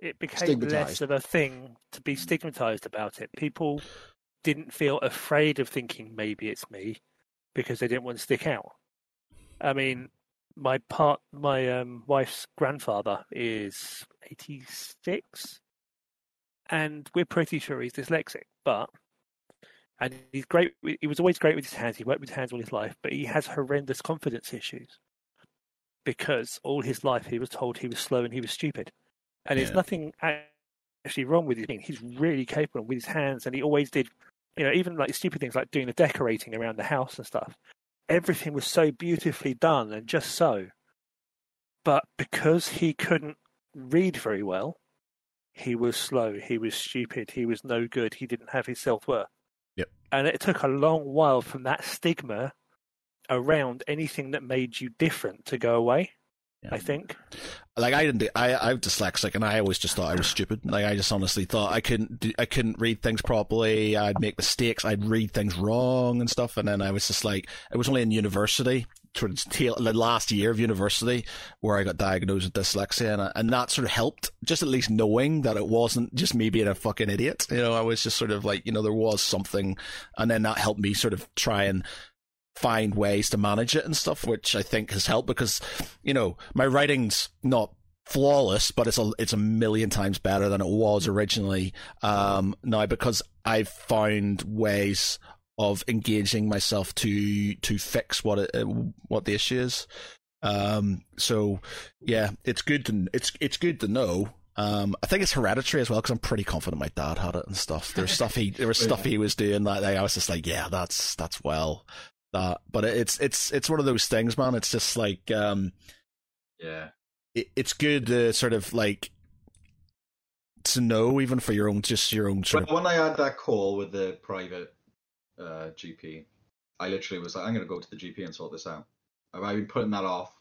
it became less of a thing to be stigmatized about it. People didn't feel afraid of thinking maybe it's me because they didn't want to stick out. I mean, my part, my um, wife's grandfather is eighty-six, and we're pretty sure he's dyslexic. But and he's great. He was always great with his hands. He worked with his hands all his life, but he has horrendous confidence issues because all his life he was told he was slow and he was stupid. And yeah. there's nothing actually wrong with him. He's really capable with his hands, and he always did. You know, even like stupid things like doing the decorating around the house and stuff. Everything was so beautifully done and just so. But because he couldn't read very well, he was slow, he was stupid, he was no good, he didn't have his self-worth. Yep. And it took a long while from that stigma around anything that made you different to go away, yeah. I think. Like I didn't, I I'm dyslexic, and I always just thought I was stupid. Like I just honestly thought I couldn't, do, I couldn't read things properly. I'd make mistakes. I'd read things wrong and stuff. And then I was just like, it was only in university sort of tail, the last year of university where I got diagnosed with dyslexia, and, I, and that sort of helped, just at least knowing that it wasn't just me being a fucking idiot. You know, I was just sort of like, you know, there was something, and then that helped me sort of try and find ways to manage it and stuff, which I think has helped because, you know, my writing's not flawless, but it's a, it's a million times better than it was originally um, now because I've found ways of engaging myself to to fix what it, what the issue is. Um, so yeah, it's good to it's it's good to know. Um, I think it's hereditary as well because I'm pretty confident my dad had it and stuff. There's stuff he there was stuff he was doing that day. I was just like, yeah, that's that's well that. But it's it's it's one of those things, man. It's just like um, yeah, it, it's good to sort of like to know even for your own just your own. Sort but when of- I had that call with the private. Uh, G P. I literally was like, I'm going to go to the G P and sort this out. I've, I've been putting that off.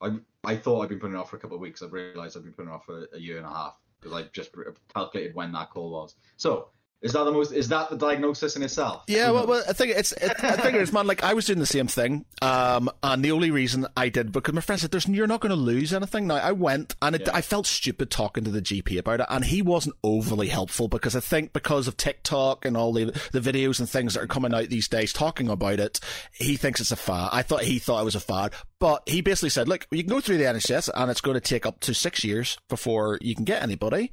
I I thought I'd been putting it off for a couple of weeks. I've realised I've been putting it off for a year and a half because I just calculated when that call was. So is that the most? Is that the diagnosis in itself? Yeah, well, well I think it's. It, I think it's man. Like I was doing the same thing, um, and the only reason I did because my friend said, "There's you're not going to lose anything." Now I went, and it, yeah. I felt stupid talking to the G P about it, and he wasn't overly helpful because I think because of TikTok and all the the videos and things that are coming out these days talking about it, he thinks it's a fad. I thought he thought it was a fad, but he basically said, "Look, you can go through the N H S, and it's going to take up to six years before you can get anybody,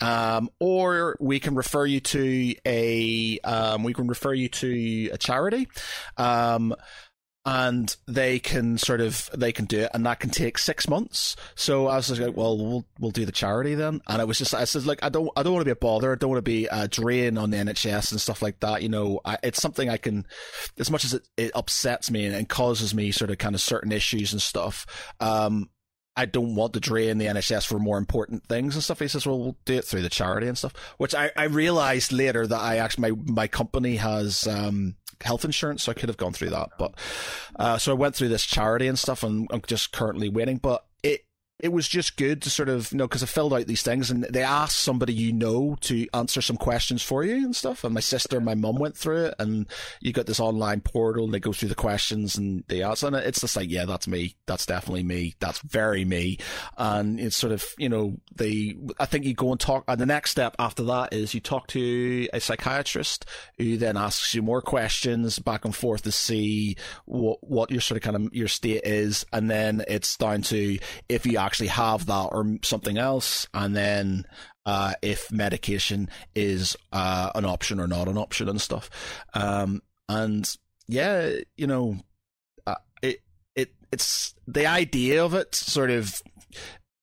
um, or we can refer you to." A um, we can refer you to a charity, um, and they can sort of they can do it, and that can take six months. So I was just like, well, we'll we'll do the charity then. And it was just I said, like, I don't I don't want to be a bother. I don't want to be a drain on the N H S and stuff like that. You know, I, it's something I can, as much as it, it upsets me and, and causes me sort of kind of certain issues and stuff. Um, I don't want to drain the N H S for more important things and stuff. He says, well, we'll do it through the charity and stuff, which I, I realized later that I actually, my, my company has um, health insurance, so I could have gone through that. But uh, so I went through this charity and stuff, and I'm just currently waiting. But it, it was just good to sort of, you know, because I filled out these things and they asked somebody, you know, to answer some questions for you and stuff. And my sister and my mum went through it, and you got this online portal and they go through the questions and they answer. And it's just like, yeah, that's me. That's definitely me. That's very me. And it's sort of, you know, they, I think you go and talk. And the next step after that is you talk to a psychiatrist who then asks you more questions back and forth to see what, what your sort of kind of your state is. And then it's down to if you actually have that or something else, and then uh if medication is uh an option or not an option and stuff, um and yeah, you know, uh, it it it's the idea of it sort of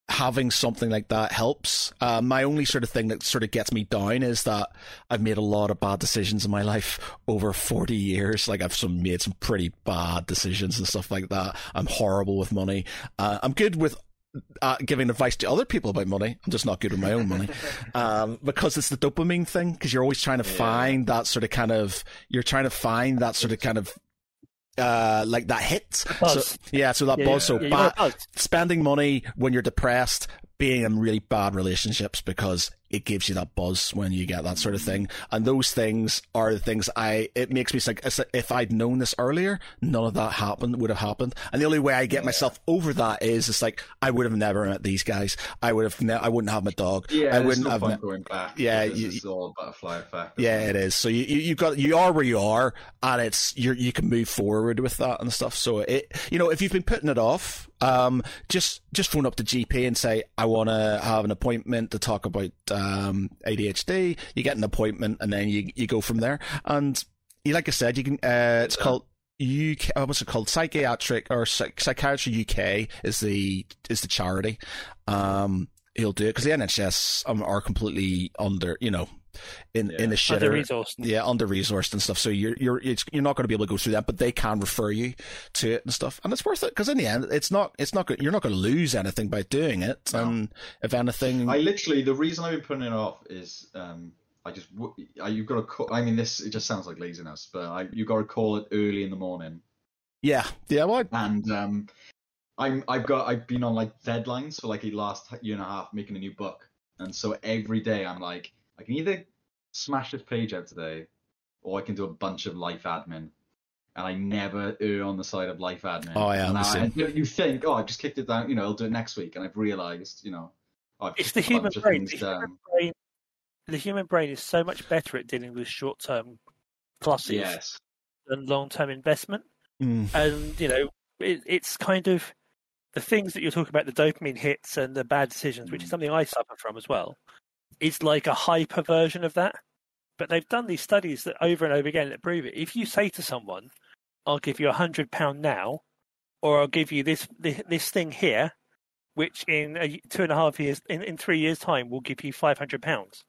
having something like that helps. Uh, my only sort of thing that sort of gets me down is that I've made a lot of bad decisions in my life over forty years. Like I've some made some pretty bad decisions and stuff like that. I'm horrible with money. Uh, I'm good with Uh, giving advice to other people about money. I'm just not good with my own money, um, because it's the dopamine thing, because you're always trying to yeah. find that sort of kind of you're trying to find that sort of kind of uh, like that hit so, yeah so that yeah, buzz yeah. so yeah, ba- spending money when you're depressed, being in really bad relationships because it gives you that buzz when you get that sort of thing, and those things are the things I it makes me like if I'd known this earlier, none of that happened would have happened. And the only way I get yeah. myself over that is it's like I would have never met these guys, I would have ne- I wouldn't have my dog, yeah I wouldn't no have met- going back yeah you, it's all butterfly effect, yeah it? it is so you you got you are where you are, and it's you you can move forward with that and stuff. So it, you know, if you've been putting it off, um just just phone up the G P and say I want to have an appointment to talk about um A D H D. You get an appointment, and then you you go from there. And you, like I said, you can uh, it's called U K, what's it called, psychiatric or Psych- Psychiatry U K is the is the charity. Um he'll do it because the N H S um, are completely under, you know, in yeah. in the shitter, under-resourced. yeah under resourced and stuff, so you're you're it's, you're not going to be able to go through that, but they can refer you to it and stuff, and it's worth it because in the end it's not it's not good, you're not going to lose anything by doing it. No. And if anything, I literally the reason I've been putting it off is um I just I, you've got to call, I mean this it just sounds like laziness, but I, you've got to call it early in the morning. Yeah yeah well, I... and um I'm I've got I've been on like deadlines for like the last year and a half making a new book, and so every day I'm like, I can either smash this page out today, or I can do a bunch of life admin. and I never err on the side of life admin. Oh, yeah, and I, you, you think, oh, I've just kicked it down, you know, I'll do it next week, and I've realised, you know, oh, I've it's the human brain. The human brain, the human brain is so much better at dealing with short-term pluses yes. than long-term investment. Mm. And, you know, it, it's kind of the things that you're talking about, the dopamine hits and the bad decisions, mm. which is something I suffer from as well, is like a hyper version of that. But they've done these studies that over and over again that prove it. If you say to someone, I'll give you a hundred pound now, or I'll give you this, this, this thing here, which in a, two and a half years, in, in three years' time, will give you five hundred pounds.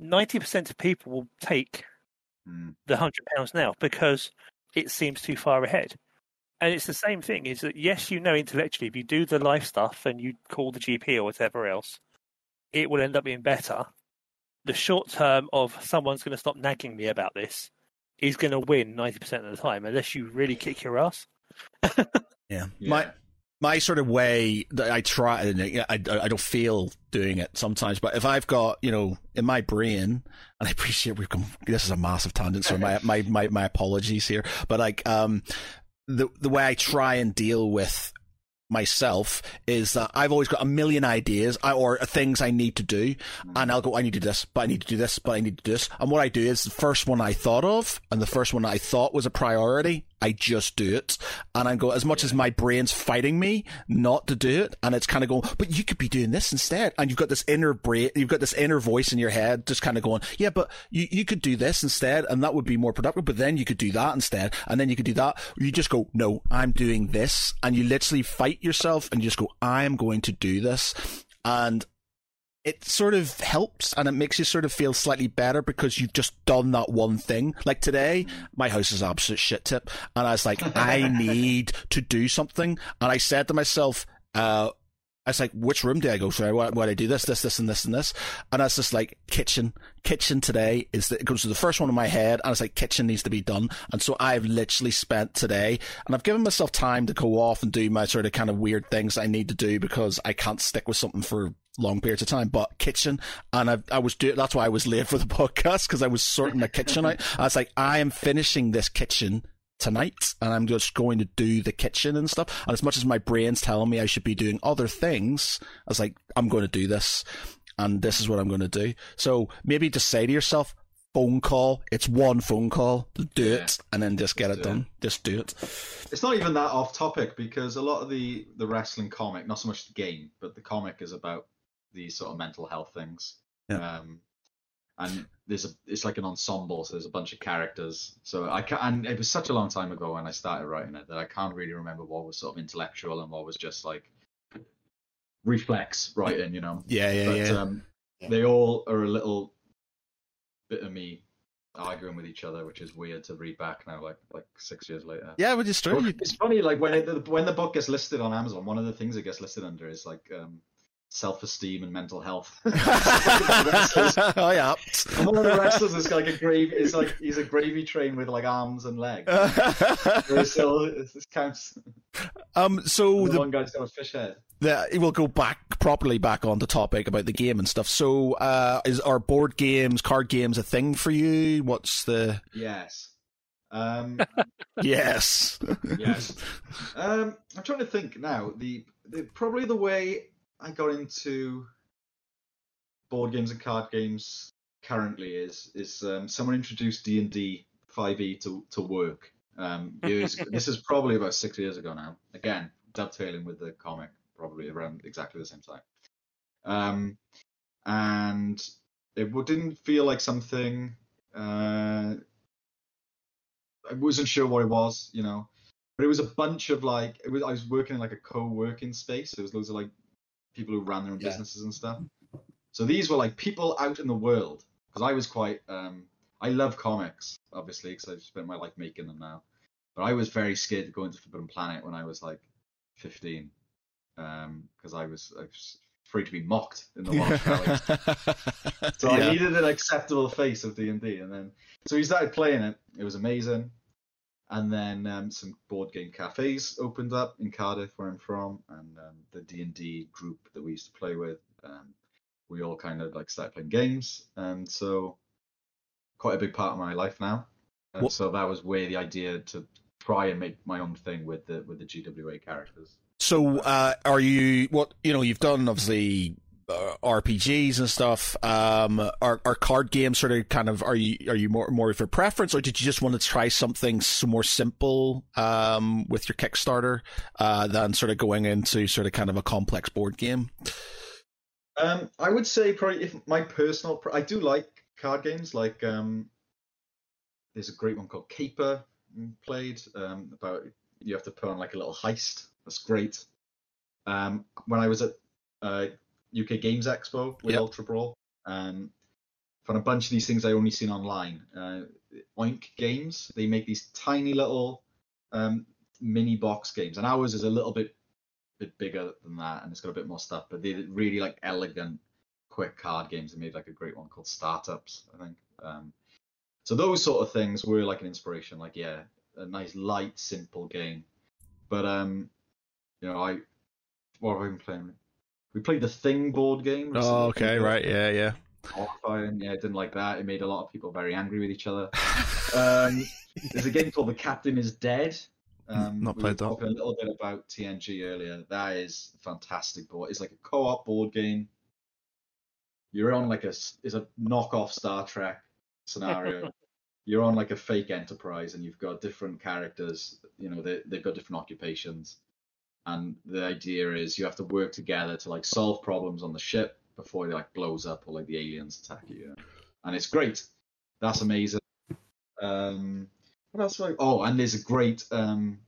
ninety percent of people will take mm. the hundred pounds now because it seems too far ahead. And it's the same thing, is that yes, you know, intellectually, if you do the life stuff and you call the G P or whatever else, it will end up being better. The short term of someone's going to stop nagging me about this is going to win ninety percent of the time, unless you really kick your ass. yeah. yeah. My my sort of way that I try, and I, I don't feel doing it sometimes, but if I've got, you know, in my brain, and I appreciate we've come, this is a massive tangent, so my, my, my, my apologies here, but like um, the the way I try and deal with myself is that I've always got a million ideas or things I need to do, and I'll go, I need to do this, but I need to do this, but I need to do this. And what I do is the first one I thought of and the first one I thought was a priority, I just do it. And I go, as much as my brain's fighting me not to do it, and it's kind of going, but you could be doing this instead. And you've got this inner brain, you've got this inner voice in your head just kind of going, yeah, but you, you could do this instead, and that would be more productive, but then you could do that instead, and then you could do that. You just go, no, I'm doing this. And you literally fight yourself and you just go, I am going to do this. And it sort of helps, and it makes you sort of feel slightly better because you've just done that one thing. Like today, my house is absolute shit tip, and I was like, I need to do something. And I said to myself, uh, I was like, which room do I go to? Why, why do I do this, this, this, and this, and this? And I was just like, kitchen. Kitchen today is the, it goes to the first one in my head, and I was like, kitchen needs to be done. And so I've literally spent today, and I've given myself time to go off and do my sort of kind of weird things I need to do because I can't stick with something for long periods of time, but kitchen, and I, I was doing, that's why I was late for the podcast, because I was sorting the kitchen out. I was like, I am finishing this kitchen tonight, and I'm just going to do the kitchen and stuff. And as much as my brain's telling me I should be doing other things, I was like, I'm going to do this, and this is what I'm going to do. So maybe just say to yourself, phone call, it's one phone call, do yeah. it, and then just get it do done. It. Just do it. It's not even that off topic, because a lot of the, the wrestling comic, not so much the game, but the comic is about these sort of mental health things, yeah. um, and there's a it's like an ensemble, so there's a bunch of characters. So I can, and it was such a long time ago when I started writing it that I can't really remember what was sort of intellectual and what was just like reflex writing, you know. Yeah, yeah, but, yeah. Um, yeah. They all are a little bit of me arguing with each other, which is weird to read back now, like like six years later. Yeah, which is true. It's funny, like when it, when the book gets listed on Amazon, one of the things it gets listed under is like. Um, self-esteem and mental health. Oh yeah. And one of the wrestlers is like a gravy it's like he's a gravy train with like arms and legs. So this counts. Um so the, the one guy's got a fish head. The, we'll go back properly back on the topic about the game and stuff. So uh is are board games, card games a thing for you? What's the Yes. Um Yes. Yes. Um I'm trying to think now. The, the probably the way I got into board games and card games currently is is um, someone introduced D and D five e to, to work. Um, years, this is probably about six years ago now. Again, dovetailing with the comic, probably around exactly the same time. Um, and it didn't feel like something. Uh, I wasn't sure what it was, you know. But it was a bunch of like. It was I was working in like a co-working space. There was loads of like. People who ran their own yeah. businesses and stuff. So these were like people out in the world. Because I was quite, um, I love comics, obviously, because I've spent my life making them now. But I was very scared to go into Forbidden Planet when I was like fifteen, because um, I, I was afraid to be mocked in the launch alley. So yeah. I needed an acceptable face of D and D, and then so we started playing it. It was amazing. And then um, some board game cafes opened up in Cardiff, where I'm from, and um, the D and D group that we used to play with, um, we all kind of like started playing games, and so quite a big part of my life now. And so that was where the idea to try and make my own thing with the with the G W A characters. So, uh, are you what you know? You've done obviously uh, R P Gs and stuff. Um, are are card games sort of kind of are you are you more more of a preference, or did you just want to try something more simple um, with your Kickstarter uh, than sort of going into sort of kind of a complex board game? Um, I would say probably if my personal, pr- I do like card games. Like um, there's a great one called Caper played um, about you have to put on like a little heist. That's great. Um, when I was at uh, U K Games Expo with yep. Ultra Brawl, um, found a bunch of these things I only seen online. Uh, Oink Games, they make these tiny little um, mini box games, and ours is a little bit. bit bigger than that, and it's got a bit more stuff, but they're really like elegant quick card games. They made like a great one called Startups, I think. Um so those sort of things were like an inspiration, like yeah a nice light simple game. But um you know I what have I been playing? We played the Thing board game recently. Oh okay right yeah yeah horrifying. Yeah, I didn't like that. It made a lot of people very angry with each other. Um there's a game called The Captain Is Dead. Um, Not played we were talking that. A little bit about T N G earlier. That is fantastic board. It's like a co-op board game. You're on like a is a knockoff Star Trek scenario. You're on like a fake Enterprise, and you've got different characters. You know they they've got different occupations, and the idea is you have to work together to like solve problems on the ship before it like blows up or like the aliens attack you. You know? And it's great. That's amazing. Um. What else? I, oh, and there's a great um,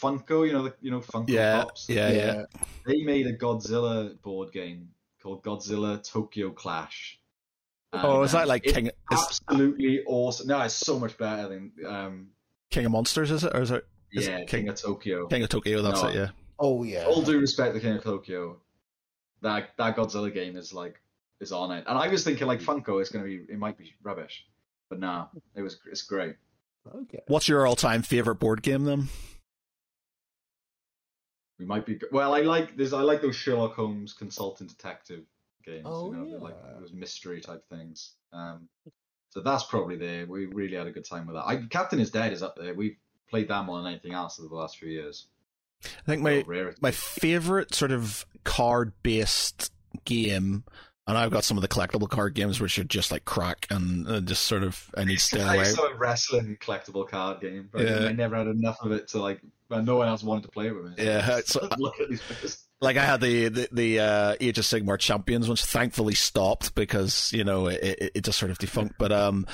Funko. You know, the, you know Funko yeah, Pops. Yeah, yeah, yeah. They made a Godzilla board game called Godzilla Tokyo Clash. And, oh, is that um, like King? Absolutely is... awesome. No, it's so much better than um, King of Monsters. Is it or is it? Is yeah, it King... King of Tokyo. King of Tokyo. That's no, it. Yeah. Oh yeah. All due respect to King of Tokyo, that that Godzilla game is like is on it. And I was thinking like Funko is going to be it might be rubbish, but nah, it was it's great. Okay. What's your all-time favorite board game then? We might be well. I like this. I like those Sherlock Holmes consultant detective games. Oh, you know, yeah. Like those mystery type things. Um, so that's probably there. We really had a good time with that. I, Captain Is Dead is up there. We've played that more than anything else over the last few years. I think my my favorite sort of card-based game. And I've got some of the collectible card games which are just like crack and uh, just sort of I need to stay away. I saw a wrestling collectible card game, but yeah. I never had enough of it to like. No one else wanted to play it with me. So yeah, it's, look at these pictures. Like I had the the, the uh, Age of Sigmar Champions, which thankfully stopped because you know it, it, it just sort of defunct. But um,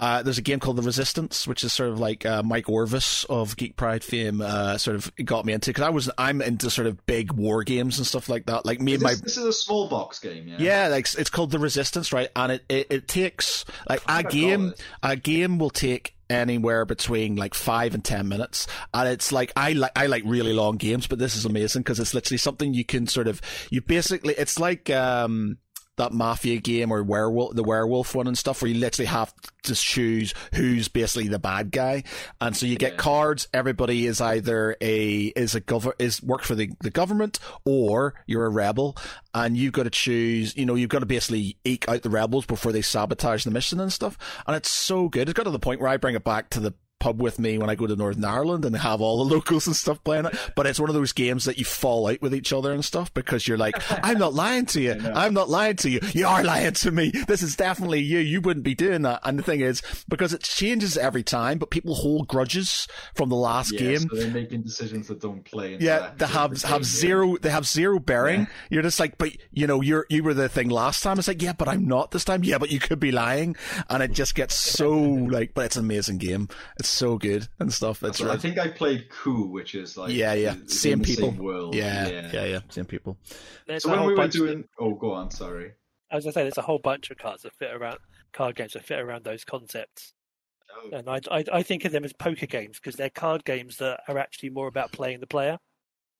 uh, there's a game called The Resistance, which is sort of like uh, Mike Orvis of Geek Pride fame, uh, sort of got me into because I was I'm into sort of big war games and stuff like that. Like me and this, my this is a small box game, yeah. Yeah, like it's called The Resistance, right? And it, it, it takes like a game a game will take anywhere between like five and ten minutes, and it's like I like I like really long games, but this is amazing because it's literally something you can sort of you basically it's like um. that mafia game or werewolf, the werewolf one and stuff, where you literally have to choose who's basically the bad guy, and so you get yeah. cards. Everybody is either a is a gov is works for the, the government or you're a rebel, and you've got to choose. You know, you've got to basically eke out the rebels before they sabotage the mission and stuff. And it's so good. It's got to the point where I bring it back to the pub with me when I go to Northern Ireland and have all the locals and stuff playing it. But it's one of those games that you fall out with each other and stuff because you're like, I'm not lying to you. I'm not lying to you. You are lying to me. This is definitely you. You wouldn't be doing that. And the thing is, because it changes every time, but people hold grudges from the last yeah, game. So they're making decisions that don't play. Yeah, they have have zero. Game. They have zero bearing. Yeah. You're just like, but you know, you're you were the thing last time. It's like, yeah, but I'm not this time. Yeah, but you could be lying. And it just gets so like, but it's an amazing game. It's so good and stuff. That's right. I think I played Coup, which is like yeah, yeah, same people, same world. Yeah, yeah, yeah, yeah, same people. There's so when we were doing, of... oh, go on, sorry. I was gonna say there's a whole bunch of cards that fit around card games that fit around those concepts, oh. and I, I I think of them as poker games because they're card games that are actually more about playing the player.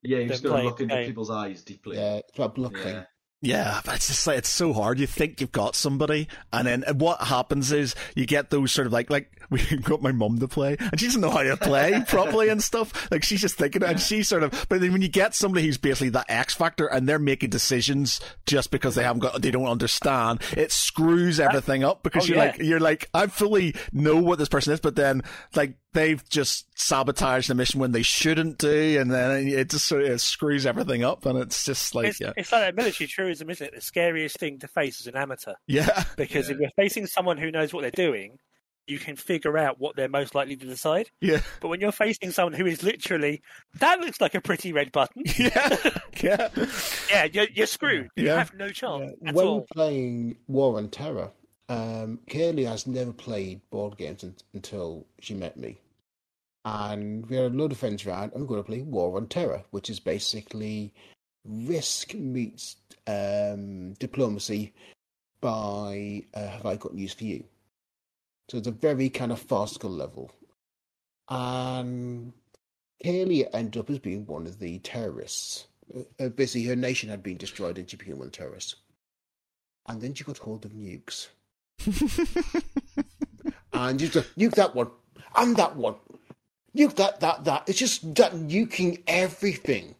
Yeah, you've just got to look into people's eyes deeply. Yeah, it's about blocking. Yeah. Yeah, but it's just like, it's so hard. You think you've got somebody, and then what happens is you get those sort of like, like we got my mum to play, and she doesn't know how to play properly and stuff. Like, she's just thinking, and she sort of, but then when you get somebody who's basically that X factor, and they're making decisions just because they haven't got, they don't understand, it screws everything up because oh, you're yeah. like, you're like, I fully know what this person is, but then like they've just sabotaged the mission when they shouldn't do, and then it just sort of screws everything up, and it's just like, it's, yeah. it's like that military truism, isn't it? The scariest thing to face as an amateur. Yeah. Because yeah. if you're facing someone who knows what they're doing, you can figure out what they're most likely to decide. Yeah. But when you're facing someone who is literally, that looks like a pretty red button. Yeah. Yeah. yeah, you're, you're screwed. You yeah. have no chance yeah. at when all. Playing War on Terror, um, Curly has never played board games un- until she met me. And we had a load of friends around, and we're going to play War on Terror, which is basically Risk meets um, Diplomacy by uh, Have I Got News For You? So it's a very kind of farcical level. And Kaylee ended up as being one of the terrorists. Uh, basically, her nation had been destroyed, and she became one of the terrorists. And then she got hold of nukes. And she just nuke that one, and that one. Nuke that, that, that. It's just that nuking everything.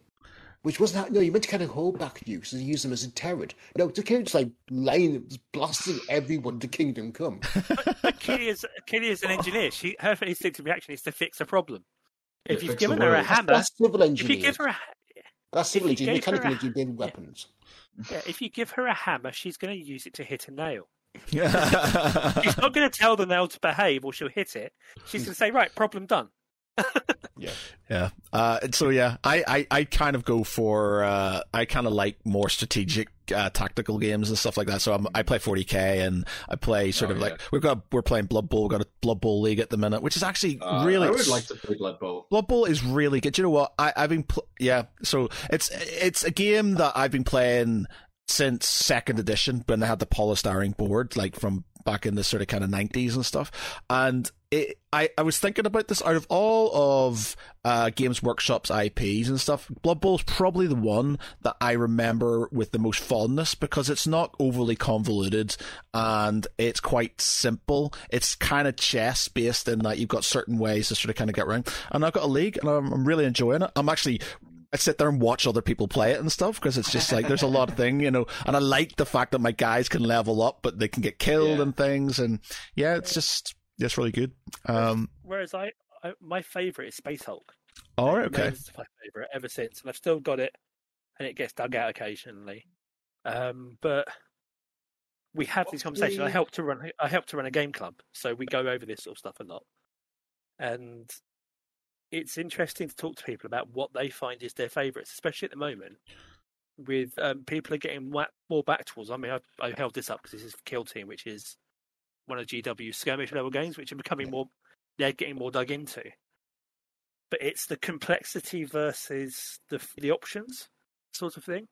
Which wasn't how, no, you meant to kind of hold back nukes and use them as a deterrent. No, it's okay, just like laying, just blasting everyone to Kingdom Come. But, but Kelly is, Kelly is an engineer. She, her instinctive reaction is to fix a problem. If yeah, you've given her a hammer... That's civil engineering. If you give her a, that's civil engineering, mechanical engineering, weapons. Yeah, if you give her a hammer, she's going to use it to hit a nail. She's not going to tell the nail to behave or she'll hit it. She's going to say, right, problem done. yeah yeah uh so yeah I, I I kind of go for uh I kind of like more strategic uh tactical games and stuff like that, so I'm, I play forty K and I play sort oh, of yeah. like we've got we're playing Blood Bowl. We've got a Blood Bowl league at the minute, which is actually uh, really I would like to play Blood Bowl. Blood Bowl is really good. Do you know what I, I've been pl- yeah so it's it's a game that I've been playing since second edition when they had the polystyrene board, like from back in the sort of kind of nineties and stuff. And it, I, I was thinking about this, out of all of uh, Games Workshop's I Ps and stuff, Blood Bowl's probably the one that I remember with the most fondness because it's not overly convoluted and it's quite simple. It's kind of chess based in that you've got certain ways to sort of kind of get around. And I've got a league and I'm, I'm really enjoying it. I'm actually... I sit there and watch other people play it and stuff because it's just like there's a lot of thing, you know, and I like the fact that my guys can level up but they can get killed yeah. and things, and yeah, it's just it's really good. Um, Whereas I, I my favourite is Space Hulk. Oh, okay. It's my favourite ever since, and I've still got it, and it gets dug out occasionally. Um, but we have these conversations. I help to run. I help to run a game club, so we go over this sort of stuff a lot, and. It's interesting to talk to people about what they find is their favourites, especially at the moment. With um, people are getting more back towards. I mean, I, I held this up because this is Kill Team, which is one of G W's skirmish level games, which are becoming more. They're getting more dug into. But it's the complexity versus the the options sort of thing,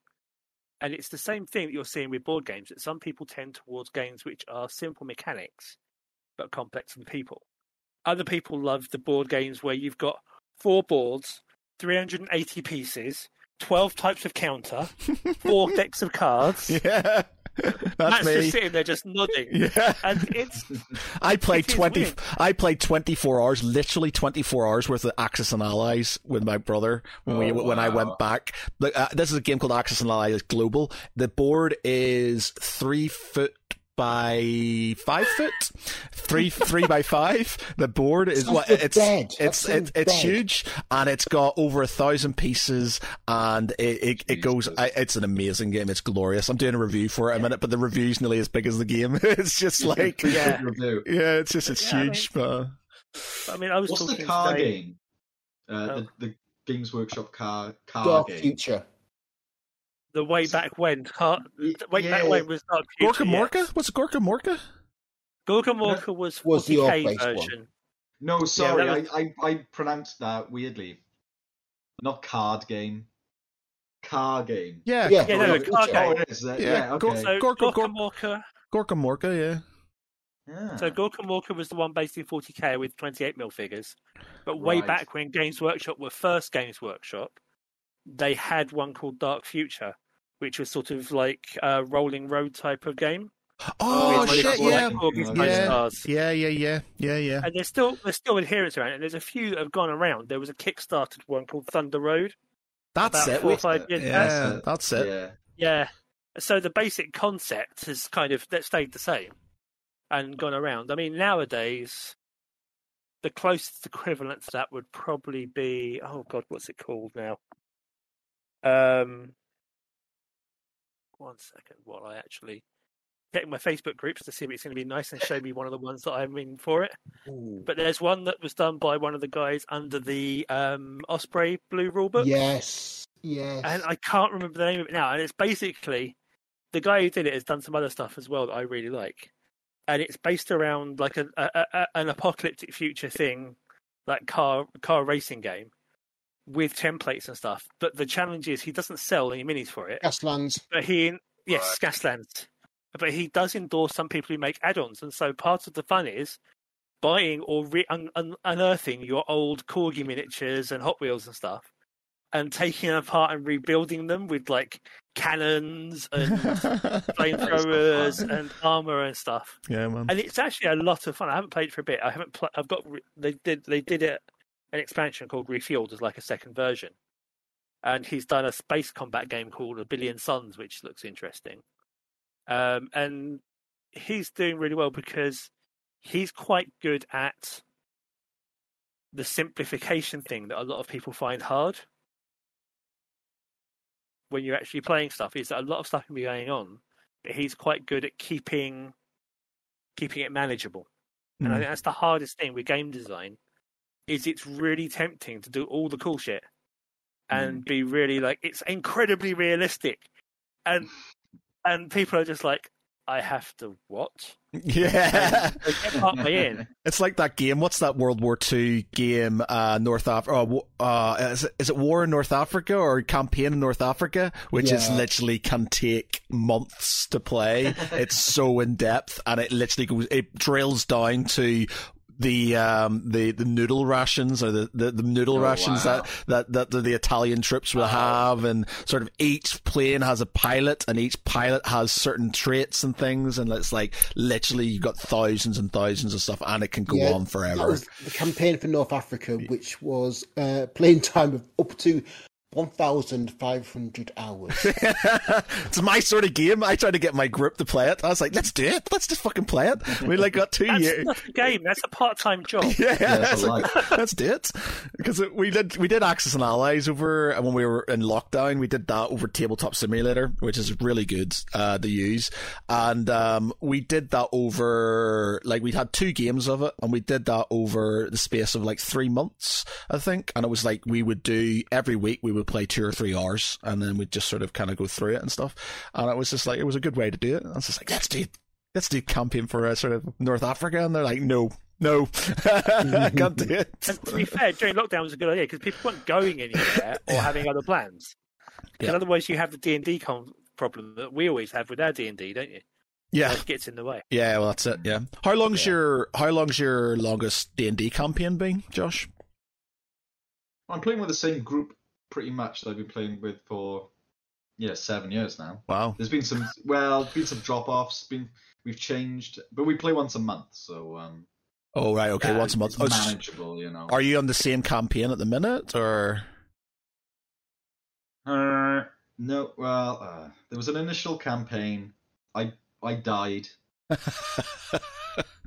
and it's the same thing that you're seeing with board games. That some people tend towards games which are simple mechanics, but complex for the people. Other people love the board games where you've got four boards, three hundred eighty pieces, twelve types of counter, four decks of cards. Yeah, that's, that's me. Just sitting there, just nodding. Yeah, and it's. I played it twenty. I played twenty-four hours, literally twenty-four hours worth of Axis and Allies with my brother when oh, we when wow. I went back. Uh, this is a game called Axis and Allies Global. The board is three foot. By five foot, three three by five. The board is what well, it's it's it's, it, it's huge, and it's got over a thousand pieces, and it it, it goes. I, it's an amazing game. It's glorious. I'm doing a review for it in a minute, but the review's nearly as big as the game. It's just like yeah, yeah. It's just it's yeah, huge. I mean, but I mean, I was what's talking the car today, game? Uh, oh. the, the Games Workshop car car Dark game. Future. The way back when, car, way yeah. back when was not Gorkamorka. Yes. What's Gorkamorka? Gorkamorka no, was was the off-base version. One. No, sorry, yeah, was... I, I I pronounced that weirdly. Not card game, car game. Yeah, yeah, yeah no, car game. Oh, it is, uh, yeah, yeah okay. So Gorka, Gorkamorka. Gorkamorka, yeah. Yeah. So Gorkamorka was the one based in forty K with twenty-eight millimeter figures, but way right. back when Games Workshop were first Games Workshop, they had one called Dark Future. which was sort of like a rolling road type of game. Oh shit! Yeah. Like yeah. yeah, yeah, yeah, yeah, yeah. And there's still there's still adherents around, and there's a few that have gone around. There was a Kickstarted one called Thunder Road. That's it. It? Yeah, yeah, that's it. Yeah. yeah. So the basic concept has kind of that stayed the same and gone around. I mean, nowadays, the closest equivalent to that would probably be oh god, what's it called now? Um, one second, while I actually. Check my Facebook groups to see if it's going to be nice and show me one of the ones that I'm in for it. Ooh. But there's one that was done by one of the guys under the um, Osprey Blue rulebook. Yes, yes. And I can't remember the name of it now. And it's basically the guy who did it has done some other stuff as well that I really like. And it's based around like a, a, a, an apocalyptic future thing, like car car racing game with templates and stuff. But the challenge is he doesn't sell any minis for it. Gaslands. But he yes, right. Gaslands. But he does endorse some people who make add-ons, and so part of the fun is buying or re- un- un- unearthing your old Corgi miniatures and Hot Wheels and stuff, and taking them apart and rebuilding them with like cannons and flamethrowers and armor and stuff. Yeah, man. And it's actually a lot of fun. I haven't played it for a bit. I haven't. Pl- I've got. Re- they did. They did it, an expansion called Refueled as like a second version, and he's done a space combat game called A Billion Suns, which looks interesting. Um, and he's doing really well because he's quite good at the simplification thing that a lot of people find hard when you're actually playing stuff. Is that a lot of stuff can be going on, but he's quite good at keeping keeping it manageable. Mm. And I think that's the hardest thing with game design is it's really tempting to do all the cool shit and mm. be really like, it's incredibly realistic. And... And people are just like, I have to what? Yeah. in. It's like that game. What's that World War Two game? Uh, North Africa. Uh, uh, is, is it War in North Africa or Campaign in North Africa? Which yeah. is literally can take months to play. It's so in depth, and it literally goes. It drills down to the um the, the noodle rations or the, the, the noodle oh, rations wow. that, that, that the Italian troops will have, and sort of each plane has a pilot and each pilot has certain traits and things, and it's like literally you've got thousands and thousands of stuff, and it can go yeah, on forever. That was the Campaign for North Africa, which was uh, playing time of up to one thousand five hundred hours. It's my sort of game. I tried to get my group to play it. I was like, let's do it. Let's just fucking play it. We like got two that's years. That's not a game. That's a part-time job. Yeah, yeah that's like, let's do it. Because we did we did Axis and Allies over, and when we were in lockdown, we did that over Tabletop Simulator, which is really good uh, to use. And um, we did that over, like we had two games of it, and we did that over the space of like three months, I think. And it was like we would do, every week we would play two or three hours, and then we'd just sort of kind of go through it and stuff. And it was just like, it was a good way to do it. I was just like, let's do let's do camping for a sort of North Africa, and they're like, no, no, I can't do it. And to be fair, during lockdown was a good idea because people weren't going anywhere or having other plans. Because yeah. otherwise, you have the D and D problem that we always have with our D and D, don't you? Yeah, it gets in the way. Yeah, well, that's it. Yeah, how long's yeah. your how long's your longest D and D campaign been, Josh? I'm playing with the same group. Pretty much that I've been playing with for yeah seven years now. Wow. There's been some well, been some drop offs. Been we've changed, but we play once a month. So um. Oh right, okay, yeah, once a month. It's oh, manageable, you know. Are you on the same campaign at the minute, or? Uh, no. Well, uh, there was an initial campaign. I I died.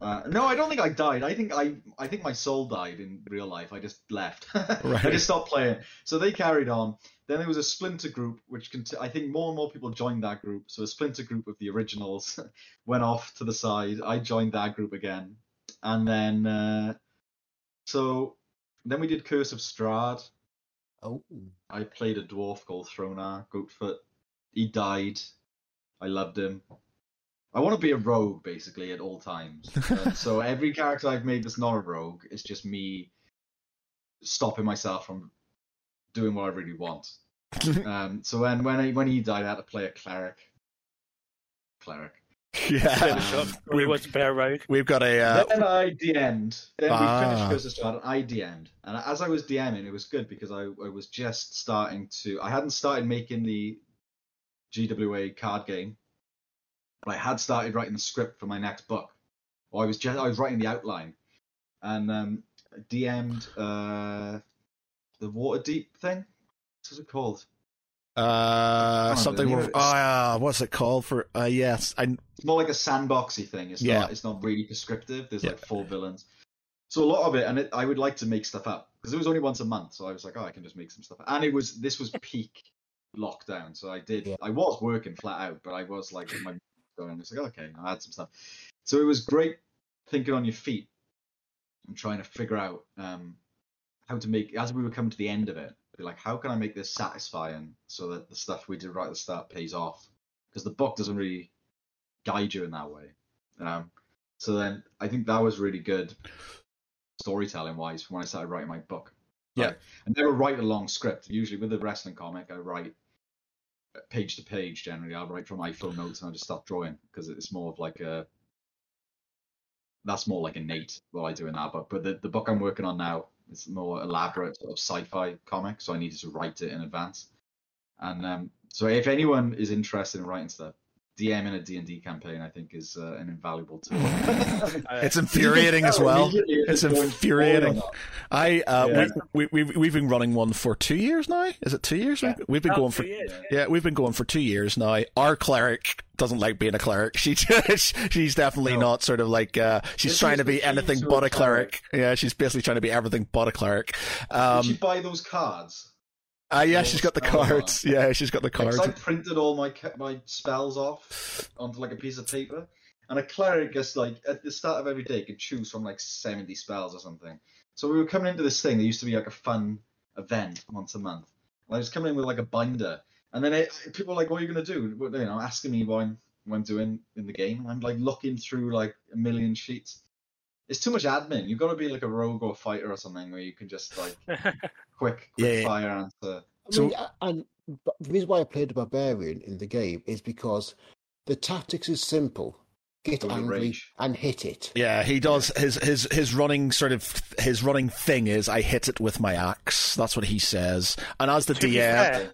Uh, no, I don't think I died. I think I, I think my soul died in real life. I just left. Right. I just stopped playing. So they carried on. Then there was a splinter group, which cont- I think more and more people joined that group. So a splinter group of the originals went off to the side. I joined that group again, and then uh, so then we did Curse of Strahd. Oh. I played a dwarf called Thronar Goatfoot. He died. I loved him. I want to be a rogue, basically, at all times. Uh, so every character I've made that's not a rogue is just me stopping myself from doing what I really want. Um, so when when, I, when he died, I had to play a cleric. Cleric. Yeah. Um, we was bear rogue. We've got a... Uh... Then I D M'd. Then ah. we finished Curse of Strahd, and I D M'd. And as I was DMing, it was good because I, I was just starting to... I hadn't started making the G W A card game, but I had started writing the script for my next book. Or I was just, I was writing the outline, and um, D M'd uh, the Waterdeep thing. What's it called? Uh, something. With, uh, what's it called for? Uh, yes, I... It's more like a sandboxy thing. It's yeah. not. It's not really prescriptive. There's yeah. like four villains. So a lot of it, and it, I would like to make stuff up because it was only once a month. So I was like, oh, I can just make some stuff up. And it was this was peak lockdown, so I did. Yeah. I was working flat out, but I was like, my going. I was like, okay, I had some stuff. So it was great thinking on your feet and trying to figure out um, how to make, as we were coming to the end of it, be like, how can I make this satisfying so that the stuff we did right at the start pays off? Because the book doesn't really guide you in that way. Um, so then I think that was really good storytelling-wise from when I started writing my book. Yeah. Like, I never write a long script. Usually with a wrestling comic, I write page to page generally. I'll write from iPhone notes and I just stop drawing because it's more of like a... That's more like innate, what I do in that book. But the, the book I'm working on now is more elaborate sort of sci-fi comic, so I needed to write it in advance. And um, so if anyone is interested in writing stuff, D M in a D and D campaign, I think, is uh, an invaluable tool. It's infuriating as well. It's infuriating. I uh, yeah. we, we, we, we've been running one for two years now. Is it two years? Yeah. We've been oh, going for years, yeah. yeah, we've been going for two years now. Our cleric doesn't like being a cleric. She she's definitely no. not sort of like uh, she's this trying to be anything but a cleric. cleric. Yeah, she's basically trying to be everything but a cleric. Um, Did she buy those cards? Ah, uh, yeah, she's got the cards. On. Yeah, she's got the cards. Because I printed all my my spells off onto like a piece of paper, and a cleric just like at the start of every day could choose from like seventy spells or something. So we were coming into this thing that used to be like a fun event once a month, and I was coming in with like a binder, and then it, people were like, "What are you gonna do?" You know, asking me what I'm, what I'm doing in the game. I'm like looking through like a million sheets. It's too much admin. You've got to be like a rogue or fighter or something where you can just like quick, quick yeah. fire answer. I mean, and the reason why I played a barbarian in the game is because the tactics is simple. Get angry rage. and hit it. Yeah, he does. His his his running sort of his running thing is I hit it with my axe. That's what he says. And as the to D M, fair,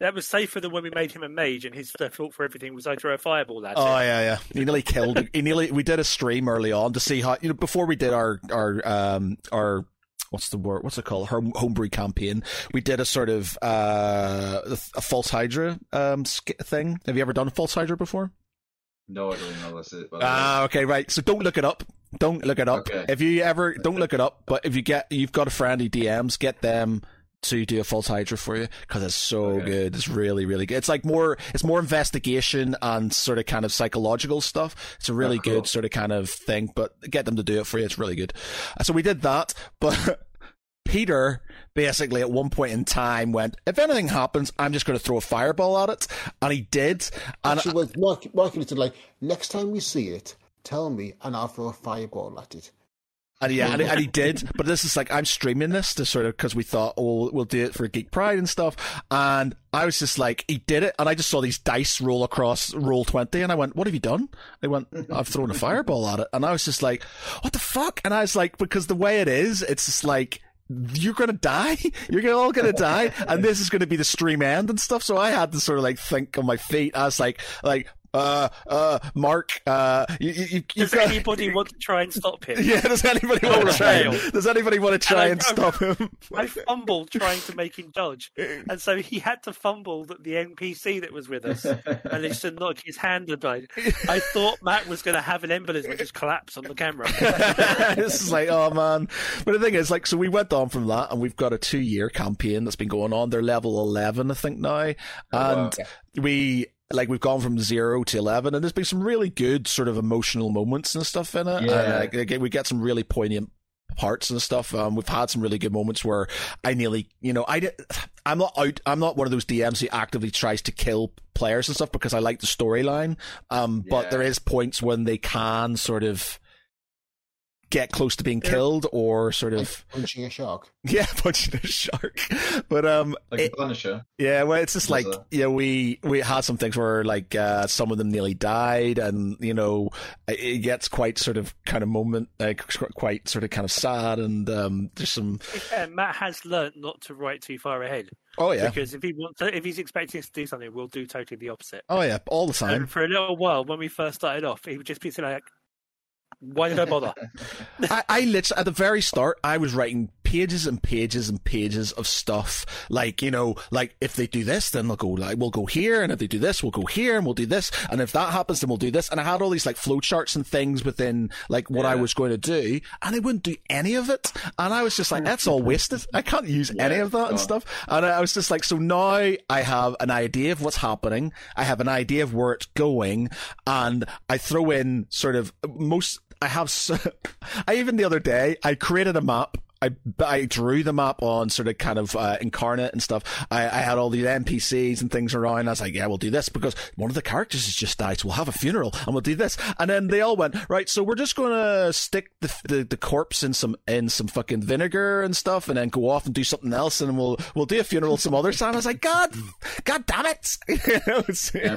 that was safer than when we made him a mage, and his default for everything was I throw a fireball at him. Oh yeah, yeah. He nearly killed. He nearly. We did a stream early on to see how you know before we did our our um our. What's the word? What's it called? Her homebrew campaign. We did a sort of uh, a False Hydra um, thing. Have you ever done a False Hydra before? No, I don't know. That's it. Ah, uh, okay, right. So don't look it up. Don't look it up. Okay. If you ever don't look it up, but if you get, you've got a friend who D Ms, get them to do a False Hydra for you because it's so okay. good. It's really, really good. It's like more. It's more investigation and sort of kind of psychological stuff. It's a really oh, cool. good sort of kind of thing. But get them to do it for you. It's really good. So we did that, but Peter basically at one point in time went, if anything happens, I'm just going to throw a fireball at it, and he did. And she was marking mark it like, next time we see it, tell me, and I'll throw a fireball at it. And yeah, and, and he did. But this is like, I'm streaming this to sort of, because we thought, oh, we'll do it for Geek Pride and stuff. And I was just like, he did it. And I just saw these dice roll across roll twenty. And I went, what have you done? They went, I've thrown a fireball at it. And I was just like, what the fuck? And I was like, because the way it is, it's just like, you're going to die. You're all going to die. And this is going to be the stream end and stuff. So I had to sort of like think on my feet. I was like, like, Uh, uh, Mark, uh, you, you, does got... anybody want to try and stop him? Yeah, does anybody want to try? Him? Does anybody want to try and, and stop him? I fumbled trying to make him dodge, and so he had to fumble the N P C that was with us, and just to knock his hand and died. I thought Matt was going to have an embolism and just collapse on the camera. This is like, oh man! But the thing is, like, so we went on from that, and we've got a two-year campaign that's been going on. They're level eleven, I think now, and oh, okay. we. Like, we've gone from zero to eleven, and there's been some really good sort of emotional moments and stuff in it. Yeah. And, like, we get some really poignant parts and stuff. Um, we've had some really good moments where I nearly, you know, I did, I'm not out, I'm not one of those D Ms who actively tries to kill players and stuff because I like the storyline. Um, yeah. But there is points when they can sort of get close to being killed or sort of like punching a shark. Yeah, punching a shark. But um, like it, a Punisher. Yeah, well, it's just like yeah, you know, we we had some things where like uh, some of them nearly died, and you know it gets quite sort of kind of moment, like quite sort of kind of sad, and um, just some. Yeah, Matt has learnt not to write too far ahead. Oh yeah, because if he wants, to, if he's expecting us to do something, we'll do totally the opposite. Oh yeah, all the time. And for a little while, when we first started off, he would just be like, why did I bother? I, I literally, at the very start, I was writing pages and pages and pages of stuff. Like, you know, like if they do this, then they'll go, like, we'll go here. And if they do this, we'll go here and we'll do this. And if that happens, then we'll do this. And I had all these like flowcharts and things within like what yeah. I was going to do. And they wouldn't do any of it. And I was just like, that's all wasted. I can't use yeah, any of that God. and stuff. And I was just like, so now I have an idea of what's happening. I have an idea of where it's going. And I throw in sort of most, I have, I even the other day, I created a map. I, I drew the map on sort of kind of uh, Incarnate and stuff. I, I had all these N P Cs and things around. I was like, yeah, we'll do this because one of the characters has just died, so we'll have a funeral and we'll do this. And then they all went, right, so we're just going to stick the, the the corpse in some in some fucking vinegar and stuff and then go off and do something else and we'll we'll do a funeral some other time. I was like, God, God damn it. Yeah,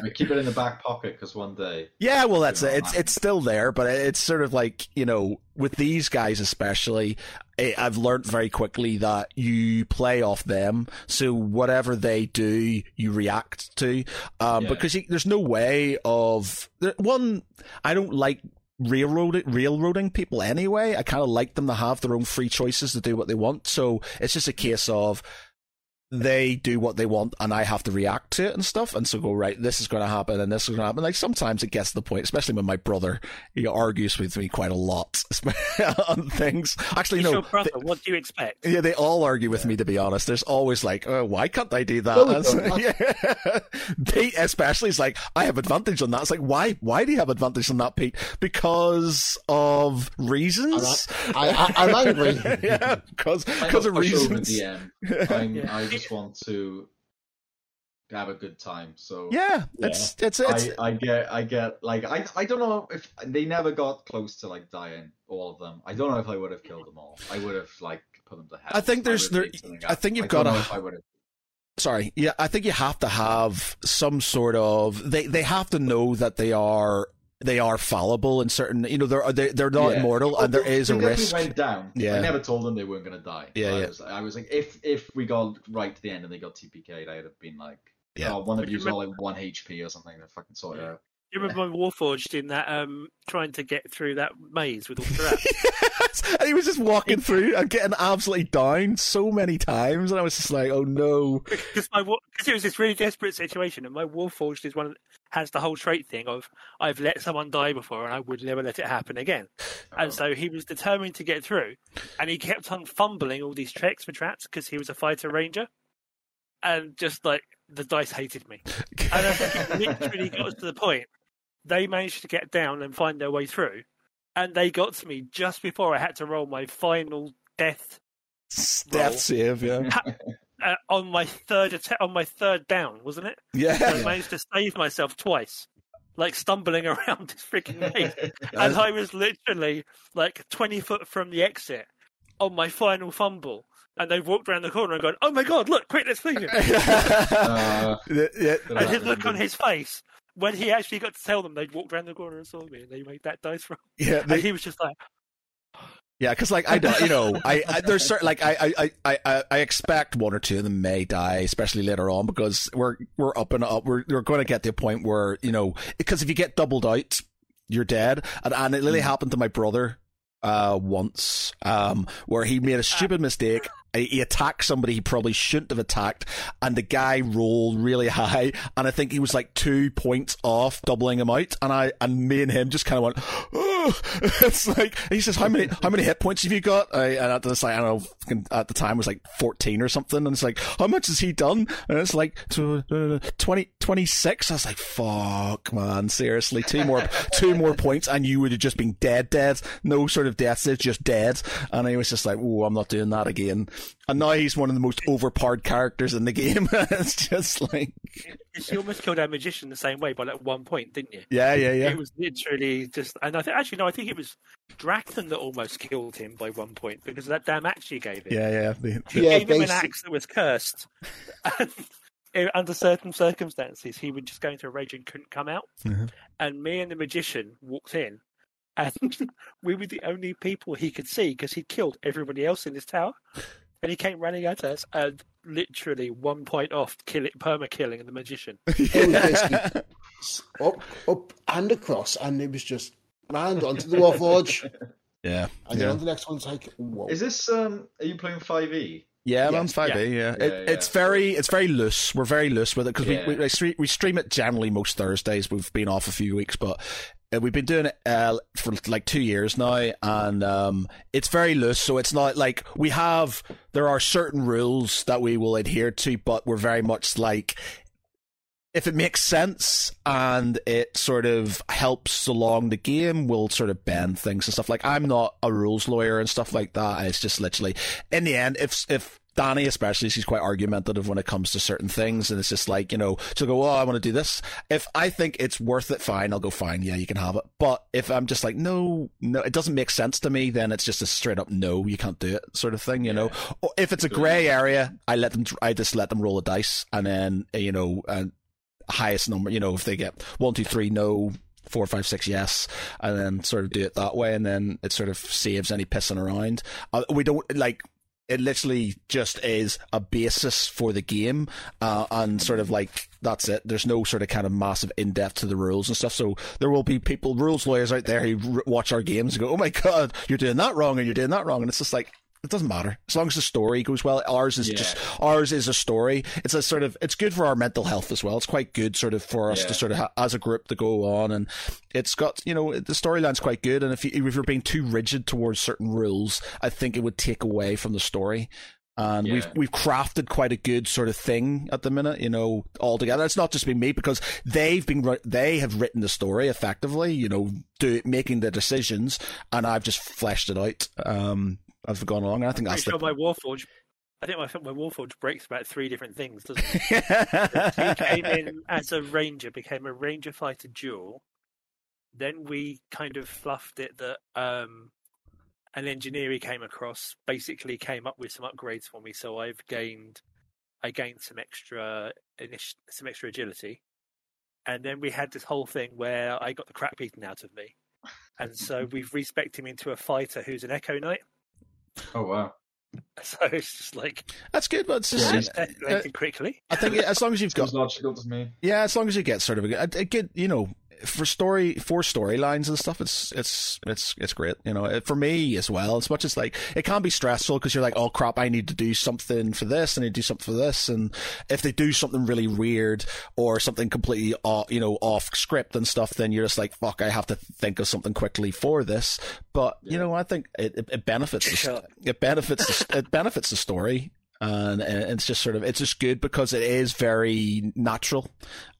but keep it in the back pocket because one day. Yeah, well, that's it. It's, it's still there, but it's sort of like, you know, with these guys especially, I've learned very quickly that you play off them, so whatever they do, you react to, um, yeah. because there's no way of one. I don't like railroading, railroading people anyway. I kind of like them to have their own free choices to do what they want. So it's just a case of they do what they want, and I have to react to it and stuff. And so go right, this is going to happen, and this is going to happen. Like sometimes it gets to the point, especially when my brother he argues with me quite a lot on things. Actually, He's no. Your brother, they, what do you expect? Yeah, they all argue with yeah. me. To be honest, there's always like, oh, why can't I do that? No, so, yeah. Pete especially is like, I have advantage on that. It's like, why? Why do you have advantage on that, Pete? Because of reasons. I, I, I, I like reasons. Yeah, because because of reasons. I just want to have a good time, so yeah, yeah. it's it's, it's... I, I get I get like I I don't know if they never got close to like dying, all of them. I don't know if I would have killed them all. I would have like put them to hell. I think there's I there, I think you've I got to sorry yeah I think you have to have some sort of they they have to know that they are they are fallible in certain, you know, they're they're, they're not yeah. immortal, and there is a risk. Went down. Yeah. I never told them they weren't going to die. Yeah, I, yeah. Was, I was like, if if we got right to the end and they got T P K'd, I'd have been like, yeah. oh, one of you's all in one H P or something, they're fucking sort yeah. it out. You remember when Warforged in that, um, trying to get through that maze with all the rats? Yes! And he was just walking through and getting absolutely down so many times, and I was just like, oh no. Because my, because it was this really desperate situation, and my Warforged is one of, has the whole trait thing of, I've let someone die before, and I would never let it happen again. Oh. And so he was determined to get through, and he kept on fumbling all these checks for traps, because he was a fighter ranger, and just like, the dice hated me. And I think it literally got to the point they managed to get down and find their way through, and they got to me just before I had to roll my final death death save, yeah. Uh, on my third att- on my third down, wasn't it? Yeah. So I managed to save myself twice, like stumbling around this freaking maze, and I was literally like twenty foot from the exit on my final fumble. And they've walked around the corner and gone, oh my God, look, quick, let's leave him. uh, and his look on his face, when he actually got to tell them they'd walked around the corner and saw me, and they made that dice roll. Yeah, they... And he was just like... Yeah, because like I don't, you know, I, I there's certain like I, I, I, I expect one or two of them may die, especially later on, because we're we're up and up. We're we're going to get to a point where, you know, because if you get doubled out, you're dead, and and it literally happened to my brother. Uh, once, um, where he made a stupid mistake. He attacked somebody he probably shouldn't have attacked, and the guy rolled really high, and I think he was like two points off doubling him out. And I and me and him just kind of went, oh, it's like he says, how many how many hit points have you got? I, and at this, like, I don't know, at the time it was like fourteen or something, and it's like, how much has he done? And it's like twenty, twenty-six. I was like, fuck, man, seriously, two more two more points, and you would have just been dead, dead, no sort of deaths, just dead. And he was just like, oh, I'm not doing that again. And now he's one of the most overpowered characters in the game. It's just like... You almost killed our magician the same way by like one point, didn't you? Yeah, yeah, yeah. It was literally just... And I think actually, no, I think it was Draken that almost killed him by one point because of that damn axe you gave him. Yeah, yeah. The, the... You yeah, gave basically... him an axe that was cursed. And under certain circumstances, he would just go into a rage and couldn't come out. Mm-hmm. And me and the magician walked in. And we were the only people he could see because he'd killed everybody else in his tower. And he came running at us and literally one point off kill it, perma-killing the magician. It was up, up and across, and it was just, man, onto the Warforge. Yeah. And yeah. then the next one's like, whoa. Is this, um, are you playing five E? Yeah, yeah. I'm five E. Yeah, yeah. yeah, it, yeah. It's very, it's very loose. We're very loose with it because yeah. we, we we stream it generally most Thursdays. We've been off a few weeks, but we've been doing it uh, for like two years now, and um, it's very loose. So it's not like we have. There are certain rules that we will adhere to, but we're very much like, if it makes sense and it sort of helps along the game, we'll sort of bend things and stuff. Like, I'm not a rules lawyer and stuff like that. It's just literally, in the end, if if Danny especially, she's quite argumentative when it comes to certain things, and it's just like, you know, she'll go, oh, I want to do this. If I think it's worth it, fine, I'll go, fine, yeah, you can have it. But if I'm just like, no, no, it doesn't make sense to me, then it's just a straight up no, you can't do it sort of thing, you yeah. know. Or if it's a grey area, I let them, I just let them roll a dice, and then, you know, and highest number, you know, if they get one, two, three, no, four, five, six, yes, and then sort of do it that way, and then it sort of saves any pissing around. Uh, we don't like. It literally just is a basis for the game, uh, and sort of like, that's it. There's no sort of kind of massive in-depth to the rules and stuff. So there will be people, rules lawyers out there who r- watch our games and go, oh my God, you're doing that wrong and you're doing that wrong. And it's just like, it doesn't matter. As long as the story goes well, ours is yeah. just, ours is a story. It's a sort of, it's good for our mental health as well. It's quite good sort of for us yeah. to sort of, ha- as a group to go on. And it's got, you know, the storyline's quite good. And if, you, if you're being too rigid towards certain rules, I think it would take away from the story. And yeah. we've we've crafted quite a good sort of thing at the minute, you know, all together. It's not just been me, because they've been they have written the story effectively, you know, do making the decisions, and I've just fleshed it out. Um, I've gone along, and I think I'm that's sure the... my Warforge. I think my my Warforge breaks about three different things, doesn't it? He came in as a ranger, became a ranger fighter duel. Then we kind of fluffed it that um, an engineer he came across basically came up with some upgrades for me, so I've gained I gained some extra some extra agility, and then we had this whole thing where I got the crap beaten out of me, and so we've respected him into a fighter who's an Echo Knight. Oh wow! So it's just like, that's good, but it's just yeah. uh, quickly. I think as long as you've got logical to me, yeah, as long as you get sort of a, a good, you know, for story for storylines and stuff, it's it's it's it's great. You know, for me as well, as much as like it can be stressful because you're like, oh crap, I need to do something for this, and I need to do something for this, and if they do something really weird or something completely off, you know, off script and stuff, then you're just like, fuck, I have to think of something quickly for this. But yeah. you know, I think it it benefits the, it benefits the, it benefits the story. And it's just sort of, it's just good because it is very natural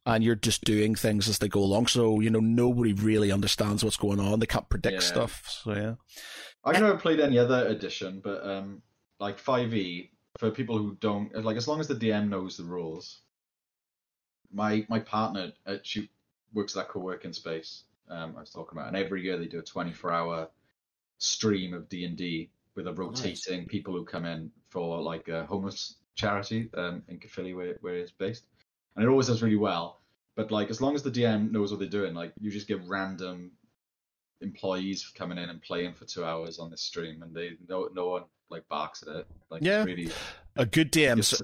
and you're just doing things as they go along. So, you know, nobody really understands what's going on. They can't predict yeah. stuff. So, yeah. I've never played any other edition, but um, like five E, for people who don't, like, as long as the D M knows the rules, my my partner, uh, she works at that co-working space um, I was talking about, and every year they do a twenty-four hour stream of D and D with a rotating nice. people who come in for like a homeless charity um, in Caerphilly where, where it's based. And it always does really well. But like, as long as the D M knows what they're doing, like you just get random employees coming in and playing for two hours on this stream, and they no no one like barks at it. Like yeah. it's really a good D M. It's,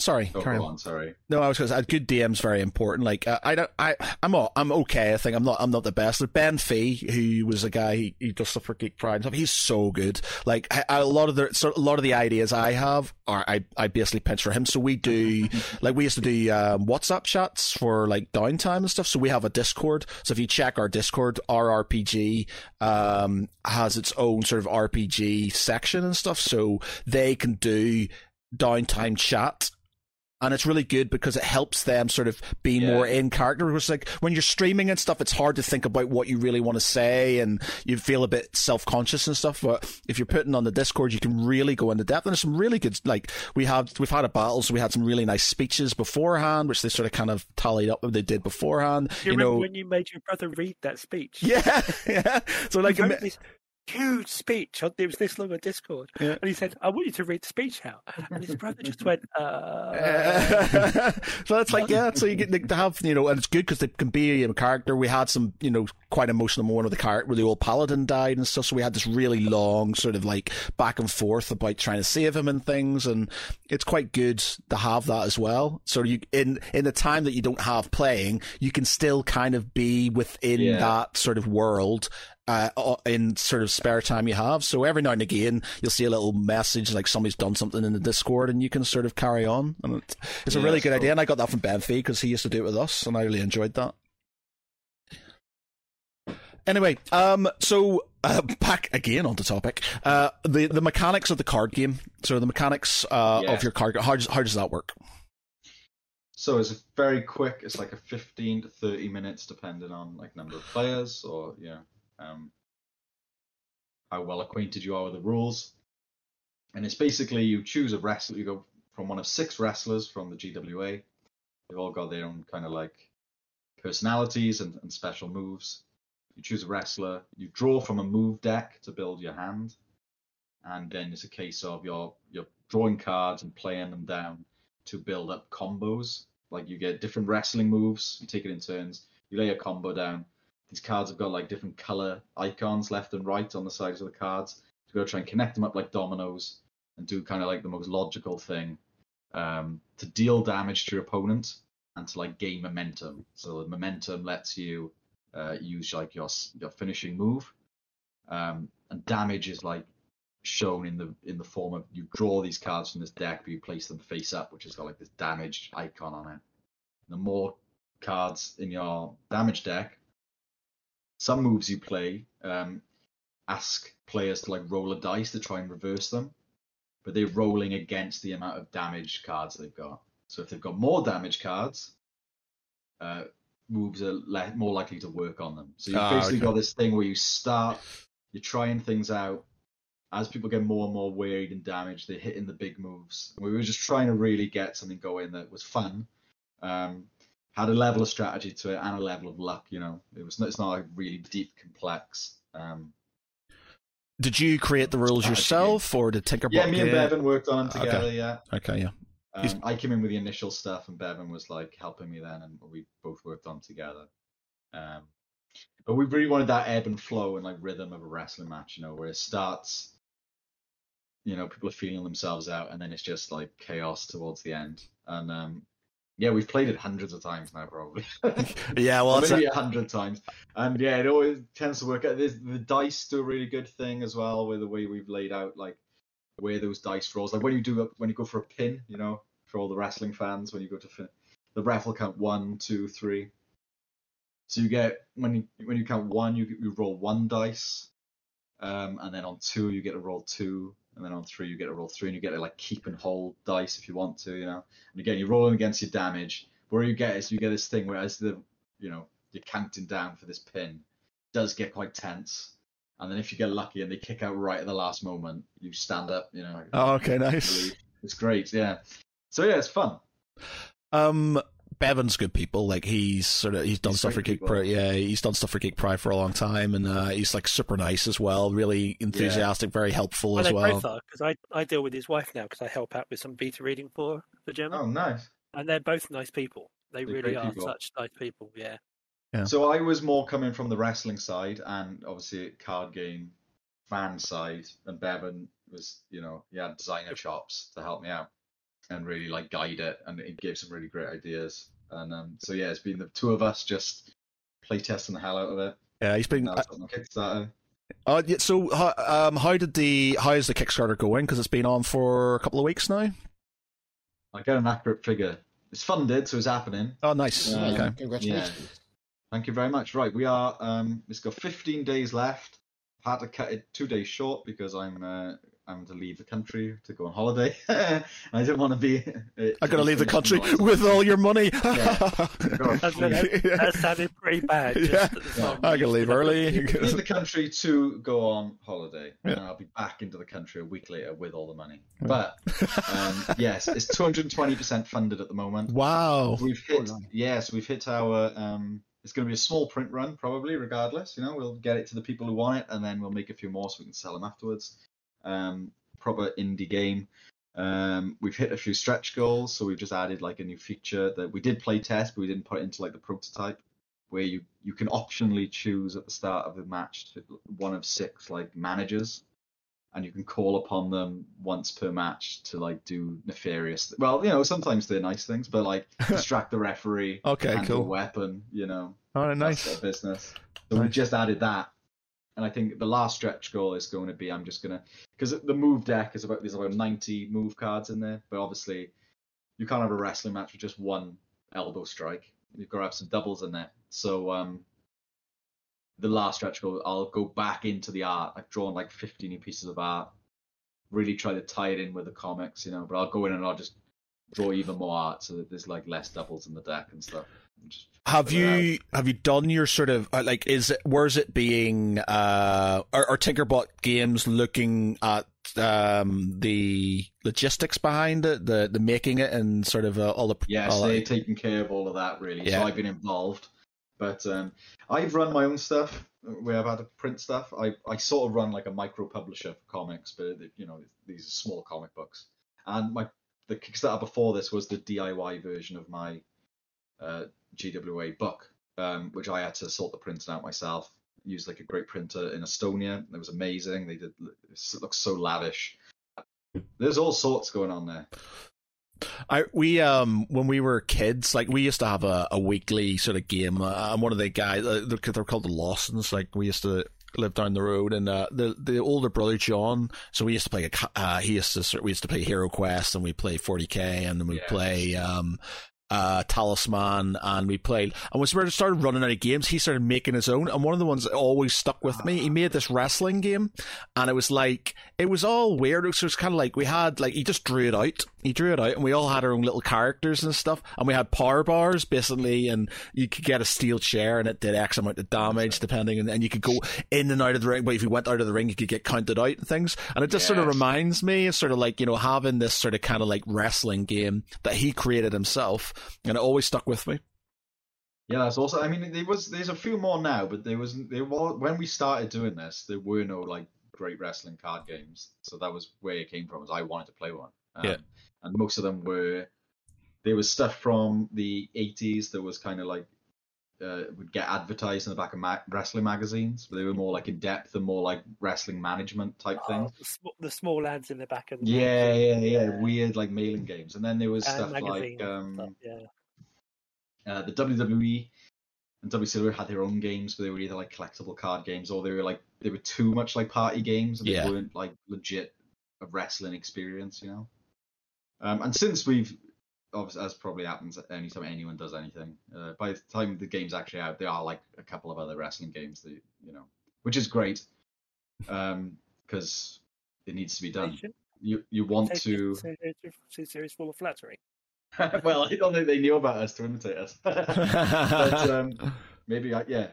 Sorry, oh, carry on. on. Sorry. No, I was going to say, good D M's very important. Like, uh, I don't, I, I'm, all, I'm okay. I think I'm not, I'm not the best. But Ben Fee, who was a guy, he, he does stuff for Geek Pride and stuff. He's so good. Like, I, I, a lot of the, so, a lot of the ideas I have are, I, I basically pitch for him. So we do, like, we used to do um, WhatsApp chats for like downtime and stuff. So we have a Discord. So if you check our Discord, our R P G um, has its own sort of R P G section and stuff. So they can do downtime chat. And it's really good because it helps them sort of be yeah. more in character. Because like when you're streaming and stuff, it's hard to think about what you really want to say and you feel a bit self-conscious and stuff. But if you're putting on the Discord, you can really go into depth. And there's some really good, like we have, we've had a battle, so we had some really nice speeches beforehand, which they sort of kind of tallied up what they did beforehand. Do you, you remember know, when you made your brother read that speech? Yeah, yeah. So like. Huge speech. It was this long on Discord. Yeah. And he said, I want you to read the speech out. And his brother just went, uh... uh so that's like, yeah, so you get to have, you know, and it's good because they can be a character. We had some, you know, quite emotional moment with the character where the old paladin died and stuff. So we had this really long sort of like back and forth about trying to save him and things. And it's quite good to have that as well. So you in, in the time that you don't have playing, you can still kind of be within yeah. that sort of world. Uh, in sort of spare time you have. So every now and again, you'll see a little message like somebody's done something in the Discord and you can sort of carry on. And it's a yeah, really good cool. idea. And I got that from Ben Fee because he used to do it with us and I really enjoyed that. Anyway, um, so uh, back again onto topic. Uh, the, the mechanics of the card game. So the mechanics uh, yeah. of your card game. How does, how does that work? So it's very quick. It's like a fifteen to thirty minutes depending on like number of players or, you know, Um, how well acquainted you are with the rules. And it's basically you choose a wrestler. You go from one of six wrestlers from the G W A. They've all got their own kind of like personalities and, and special moves. You choose a wrestler. You draw from a move deck to build your hand. And then it's a case of you're, you're drawing cards and playing them down to build up combos. Like you get different wrestling moves. You take it in turns. You lay a combo down. These cards have got like different color icons left and right on the sides of the cards to go try and connect them up like dominoes and do kind of like the most logical thing um, to deal damage to your opponent and to like gain momentum. So the momentum lets you uh, use like your your finishing move, um, and damage is like shown in the in the form of you draw these cards from this deck, but you place them face up, which has got like this damage icon on it. The more cards in your damage deck. Some moves you play um, ask players to like roll a dice to try and reverse them, but they're rolling against the amount of damage cards they've got. So if they've got more damage cards, uh, moves are le- more likely to work on them. So you've ah, basically okay. got this thing where you start, you're trying things out. As people get more and more wearied and damaged, they're hitting the big moves. And we were just trying to really get something going that was fun. Um, Had a level of strategy to it and a level of luck, you know. It was it's not like really deep, complex. Um, did you create the rules strategy. yourself, or did Tinkerbot? Yeah, me and Bevan worked on them together. Okay. Yeah. Okay. Yeah. Um, I came in with the initial stuff, and Bevan was like helping me then, and we both worked on them together. Um, but we really wanted that ebb and flow and like rhythm of a wrestling match, you know, where it starts, you know, people are feeling themselves out, and then it's just like chaos towards the end, and. um Yeah, we've played it hundreds of times now, probably. yeah, well, maybe a hundred times, and yeah, it always tends to work out. There's, the dice do a really good thing as well, with the way we've laid out, like where those dice rolls. Like when you do a, when you go for a pin, you know, for all the wrestling fans, when you go to fin- the ref will count one, two, three. So you get when you when you count one, you you roll one dice, um, and then on two you get to roll two. And then on three, you get to roll three, and you get to like keep and hold dice if you want to, you know. And again, you're rolling against your damage. Where you get is you get this thing where as the, you know, you're counting down for this pin, it does get quite tense. And then if you get lucky and they kick out right at the last moment, you stand up, you know. Oh, okay, nice. It's great, yeah. So yeah, it's fun. Um. Bevan's good people. Like he's sort of he's done he's stuff for Geek Pride. Yeah, he's done stuff for Geek Pride for a long time, and uh, he's like super nice as well. Really enthusiastic, yeah. very helpful well, as well. Because I, I deal with his wife now because I help out with some beta reading for the German. Oh, nice! And they're both nice people. They they're really are people. such nice people. Yeah. yeah. So I was more coming from the wrestling side and obviously card game fan side, and Bevan was you know he had designer chops to help me out. And really like guide it, and it gave some really great ideas. And um, so yeah, it's been the two of us just playtesting the hell out of it. Yeah, he's been. Uh, on Kickstarter. Uh, yeah, so how, um, how did the how is the Kickstarter going? Because it's been on for a couple of weeks now. I got an accurate figure. It's funded, so it's happening. Oh, nice. Um, okay, congratulations. Yeah. Thank you very much. Right, we are. Um, it's got fifteen days left. Had to cut it two days short because I'm uh, I'm going to leave the country to go on holiday. I don't want to be... Uh, I'm going to leave the country with all your money. Yeah. That sounded pretty bad. Yeah. Yeah. I'm going to leave early. Leave the country to go on holiday. Yeah. And I'll be back into the country a week later with all the money. Yeah. But, um, yes, it's two hundred twenty percent funded at the moment. Wow. We've hit, yes, we've hit our... Um, it's going to be a small print run, probably, regardless. You know, we'll get it to the people who want it, and then we'll make a few more so we can sell them afterwards. Um, proper indie game. Um, we've hit a few stretch goals, so we've just added like a new feature that we did play test, but we didn't put it into like the prototype, where you, you can optionally choose at the start of the match to one of six like managers, and you can call upon them once per match to like do nefarious. Th- well, you know, sometimes they're nice things, but like distract the referee, okay, and cool, the weapon, you know. All right, nice. That's their business. So nice. We just added that. And I think the last stretch goal is going to be, I'm just going to, because the move deck is about, there's about ninety move cards in there, but obviously you can't have a wrestling match with just one elbow strike. You've got to have some doubles in there. So um, the last stretch goal, I'll go back into the art. I've drawn like fifty new pieces of art, really try to tie it in with the comics, you know, but I'll go in and I'll just draw even more art so that there's like less doubles in the deck and stuff. Have you have you done your sort of like, is it, where's it being uh are, are Tinkerbot Games looking at um the logistics behind it, the the making it, and sort of uh, all the yes all they're that. Taking care of all of that, really. Yeah. So I've been involved, but um I've run my own stuff where I've had to print stuff. I I sort of run like a micro publisher for comics, but you know, these are small comic books, and my the Kickstarter before this was the D I Y version of my uh G W A book, um, which I had to sort the printing out myself. Used like a great printer in Estonia. It was amazing. They did, it looks so lavish. There's all sorts going on there. I we um when we were kids, like we used to have a, a weekly sort of game. Uh, I'm one of the guys. Uh, they're, they're called the Lawsons. Like we used to live down the road, and uh, the the older brother John. So we used to play. A, uh, he used to we used to play Hero Quest, and we play forty K, and then we yeah. play um. Uh, Talisman, and we played, and we started running out of games. He started making his own, and one of the ones that always stuck with me, he made this wrestling game, and it was like, it was all weird. It was, was kind of like, we had like, he just drew it out he drew it out and we all had our own little characters and stuff, and we had power bars basically, and you could get a steel chair and it did X amount of damage depending, and, and you could go in and out of the ring, but if you went out of the ring you could get counted out and things. And it just yes. sort of reminds me of sort of like, you know, having this sort of kind of like wrestling game that he created himself. And it always stuck with me. Yeah, that's also. I mean, there was there's a few more now, but there was there were, when we started doing this, there were no like great wrestling card games, so that was where it came from. Is I wanted to play one. Um, yeah. And most of them were there was stuff from the eighties that was kind of like uh, would get advertised in the back of ma- wrestling magazines, but they were more like in depth and more like wrestling management type oh, things. The, sm- the small ads in the back of the yeah, yeah, yeah, yeah, weird like mailing games, and then there was and stuff magazine, like um, stuff, yeah. Uh, the W W E and W C W had their own games, but they were either like collectible card games or they were like they were too much like party games, and yeah. they weren't like legit a wrestling experience, you know. Um, and since we've, obviously, as probably happens anytime anyone does anything, uh, by the time the game's actually out, there are like a couple of other wrestling games that you know, which is great, um, because it needs to be done. You you want to? Serious form of flattery. Well, I don't think they knew about us to imitate us. But, um, maybe, I, yeah.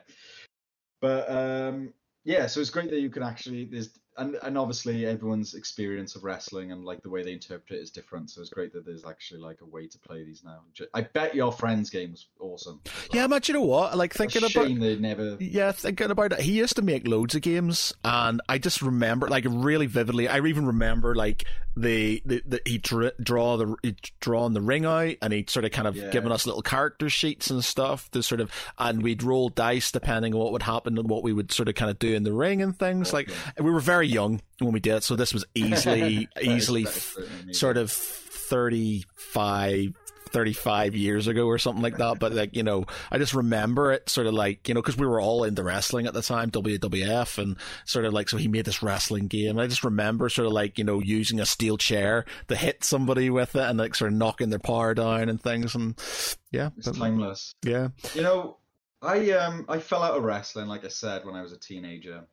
But, um, yeah, so it's great that you can actually... there's and, and obviously everyone's experience of wrestling and like the way they interpret it is different, so it's great that there's actually like a way to play these now. I bet your friend's game was awesome. Yeah, man, do you know what? Like, thinking a shame about... they never... Yeah, thinking about it, he used to make loads of games, and I just remember, like, really vividly, I even remember, like... The, the, the he drew draw the he'd drawn the ring out, and he'd sort of kind of yeah. given us little character sheets and stuff to sort of, and we'd roll dice depending on what would happen and what we would sort of kind of do in the ring and things. Okay. Like, we were very young when we did it, so this was easily easily sort of thirty-five years ago or something like that. But like, you know, I just remember it sort of like, you know, because we were all into wrestling at the time, W W F, and sort of like, so he made this wrestling game, and I just remember sort of like, you know, using a steel chair to hit somebody with it and like sort of knocking their power down and things. And yeah, it's timeless. Yeah, you know, I um I fell out of wrestling, like I said, when I was a teenager,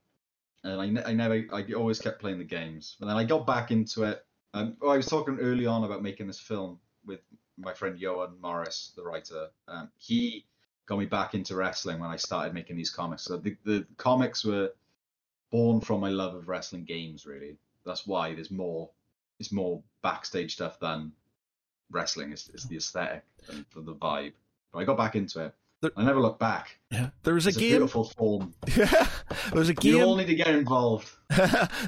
and I, ne I never, I always kept playing the games. But then I got back into it. Um, I was talking early on about making this film with my friend Johan Morris, the writer. Um, he got me back into wrestling when I started making these comics. So the, the comics were born from my love of wrestling games, really. That's why there's more, it's more backstage stuff than wrestling. It's, it's the aesthetic and the, the vibe. But I got back into it. There, I never look back. Yeah. There was a it's game. A beautiful form. Yeah. There's a game. You all need to get involved.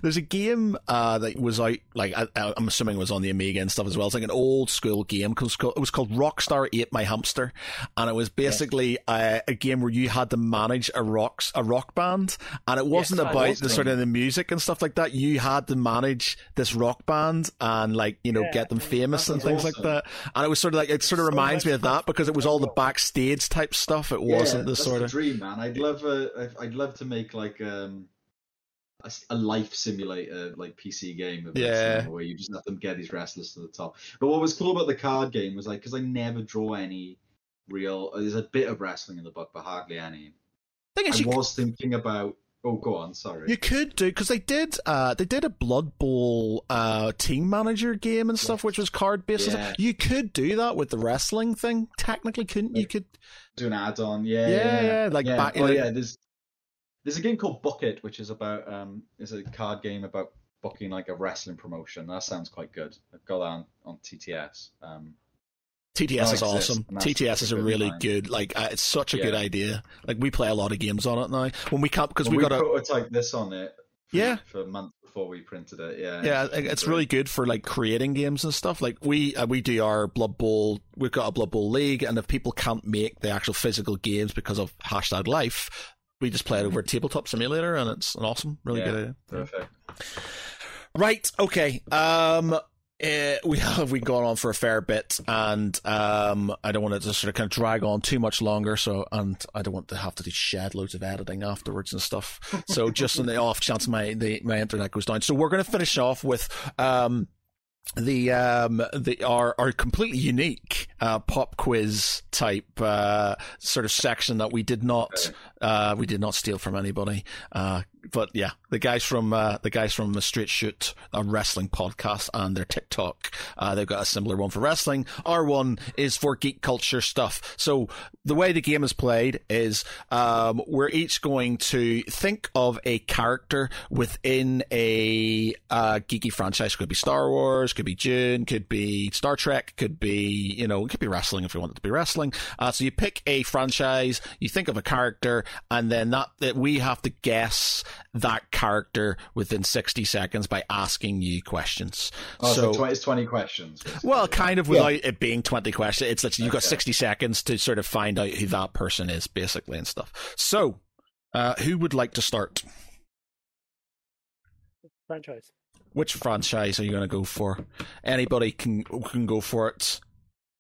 There's a game uh, that was out, like I, I'm assuming it was on the Amiga and stuff as well. It's like an old school game. It was called, it was called Rockstar Ate My Hamster, and it was basically yes. uh, a game where you had to manage a rock a rock band, and it wasn't yes, about was the sort of the music and stuff like that. You had to manage this rock band and like you know yeah, get them famous and things awesome. like that. And it was sort of like it sort of so reminds me of that because it was all the backstage type stuff. stuff it yeah, wasn't the sort of dream man I'd love a, I'd love to make like um a, a life simulator like P C game of yeah where you just let them get these wrestlers to the top. But what was cool about the card game was like because I never draw any real there's a bit of wrestling in the book but hardly any. I, think I you was could... thinking about oh go on sorry you could do because they did uh they did a Blood Bowl uh team manager game and stuff yes. which was card based yeah. You could do that with the wrestling thing technically couldn't like, you could do an add-on, yeah, yeah, yeah, like yeah. Back, oh, yeah. There's there's a game called Bucket, which is about um, is a card game about booking like a wrestling promotion. That sounds quite good. I've got that on, on T T S. Um, T T S is awesome. T T S is a really good, like uh, it's such a yeah. good idea. Like we play a lot of games on it now. When we can't because well, we, we got prototype a... this on it. For, yeah, for months before we printed it. Yeah, yeah, it's really good for like creating games and stuff. Like we uh, we do our Blood Bowl. We've got a Blood Bowl league, and if people can't make the actual physical games because of hashtag life, we just play it over Tabletop Simulator, and it's an awesome, really yeah, good idea. Perfect. Right. Okay. Um. Uh, we have we gone on for a fair bit, and um, I don't want to just sort of kind of drag on too much longer. So, and I don't want to have to shed loads of editing afterwards and stuff. So, just on the off chance my the, my internet goes down, so we're going to finish off with um, the um, the our our completely unique uh, pop quiz type uh, sort of section that we did not uh, we did not steal from anybody. Uh, But yeah, the guys from uh, the guys from the Straight Shoot, a wrestling podcast, and their TikTok, uh, they've got a similar one for wrestling. Our one is for geek culture stuff. So the way the game is played is um, we're each going to think of a character within a uh, geeky franchise. Could be Star Wars, could be Dune, could be Star Trek, could be you know, it could be wrestling if you want it to be wrestling. Uh, so you pick a franchise, you think of a character, and then that, that we have to guess that character within sixty seconds by asking you questions. Oh, so, so it's twenty questions. Basically. Well, kind of without yeah. it being twenty questions. It's like you've got okay. sixty seconds to sort of find out who that person is, basically, and stuff. So, uh, who would like to start? Franchise. Which franchise are you going to go for? Anybody can can go for it.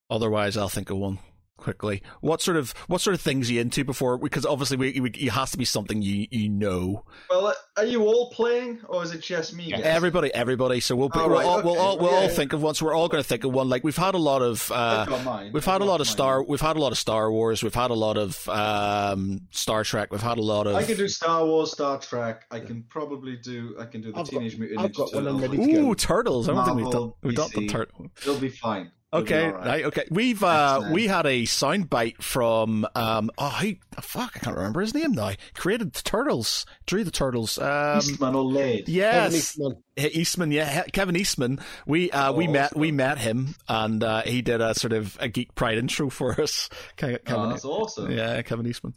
Otherwise, I'll think of one. Quickly, what sort of what sort of things are you into before? Because obviously, we, we, it has to be something you you know. Well, are you all playing, or is it just me? Yeah. Everybody, everybody. So we'll be, oh, we'll right, all okay. we'll all, we'll yeah, all yeah. think of one. So we're all going to think of one. Like we've had a lot of uh, we've had I've a lot of Star mine. we've had a lot of Star Wars. We've had a lot of um, Star Trek. We've had a lot of. I can do Star Wars, Star Trek. I can probably do. I can do the I've Teenage got, Mutant Ninja Turtles. Well, I'm ready to go. Ooh, turtles! Marvel, I don't think we've done we've done the turtles. It'll be fine. Okay, right. Right, okay. We've uh, we had a soundbite from um oh he fuck I can't remember his name now. He created the turtles, drew the turtles. Um, Eastman or Laird. Yes, Kevin Eastman. Eastman. Yeah, Kevin Eastman. We uh oh, we met awesome. we met him and uh, he did a sort of a Geek Pride intro for us. Kevin, oh, that's awesome. Yeah, Kevin Eastman.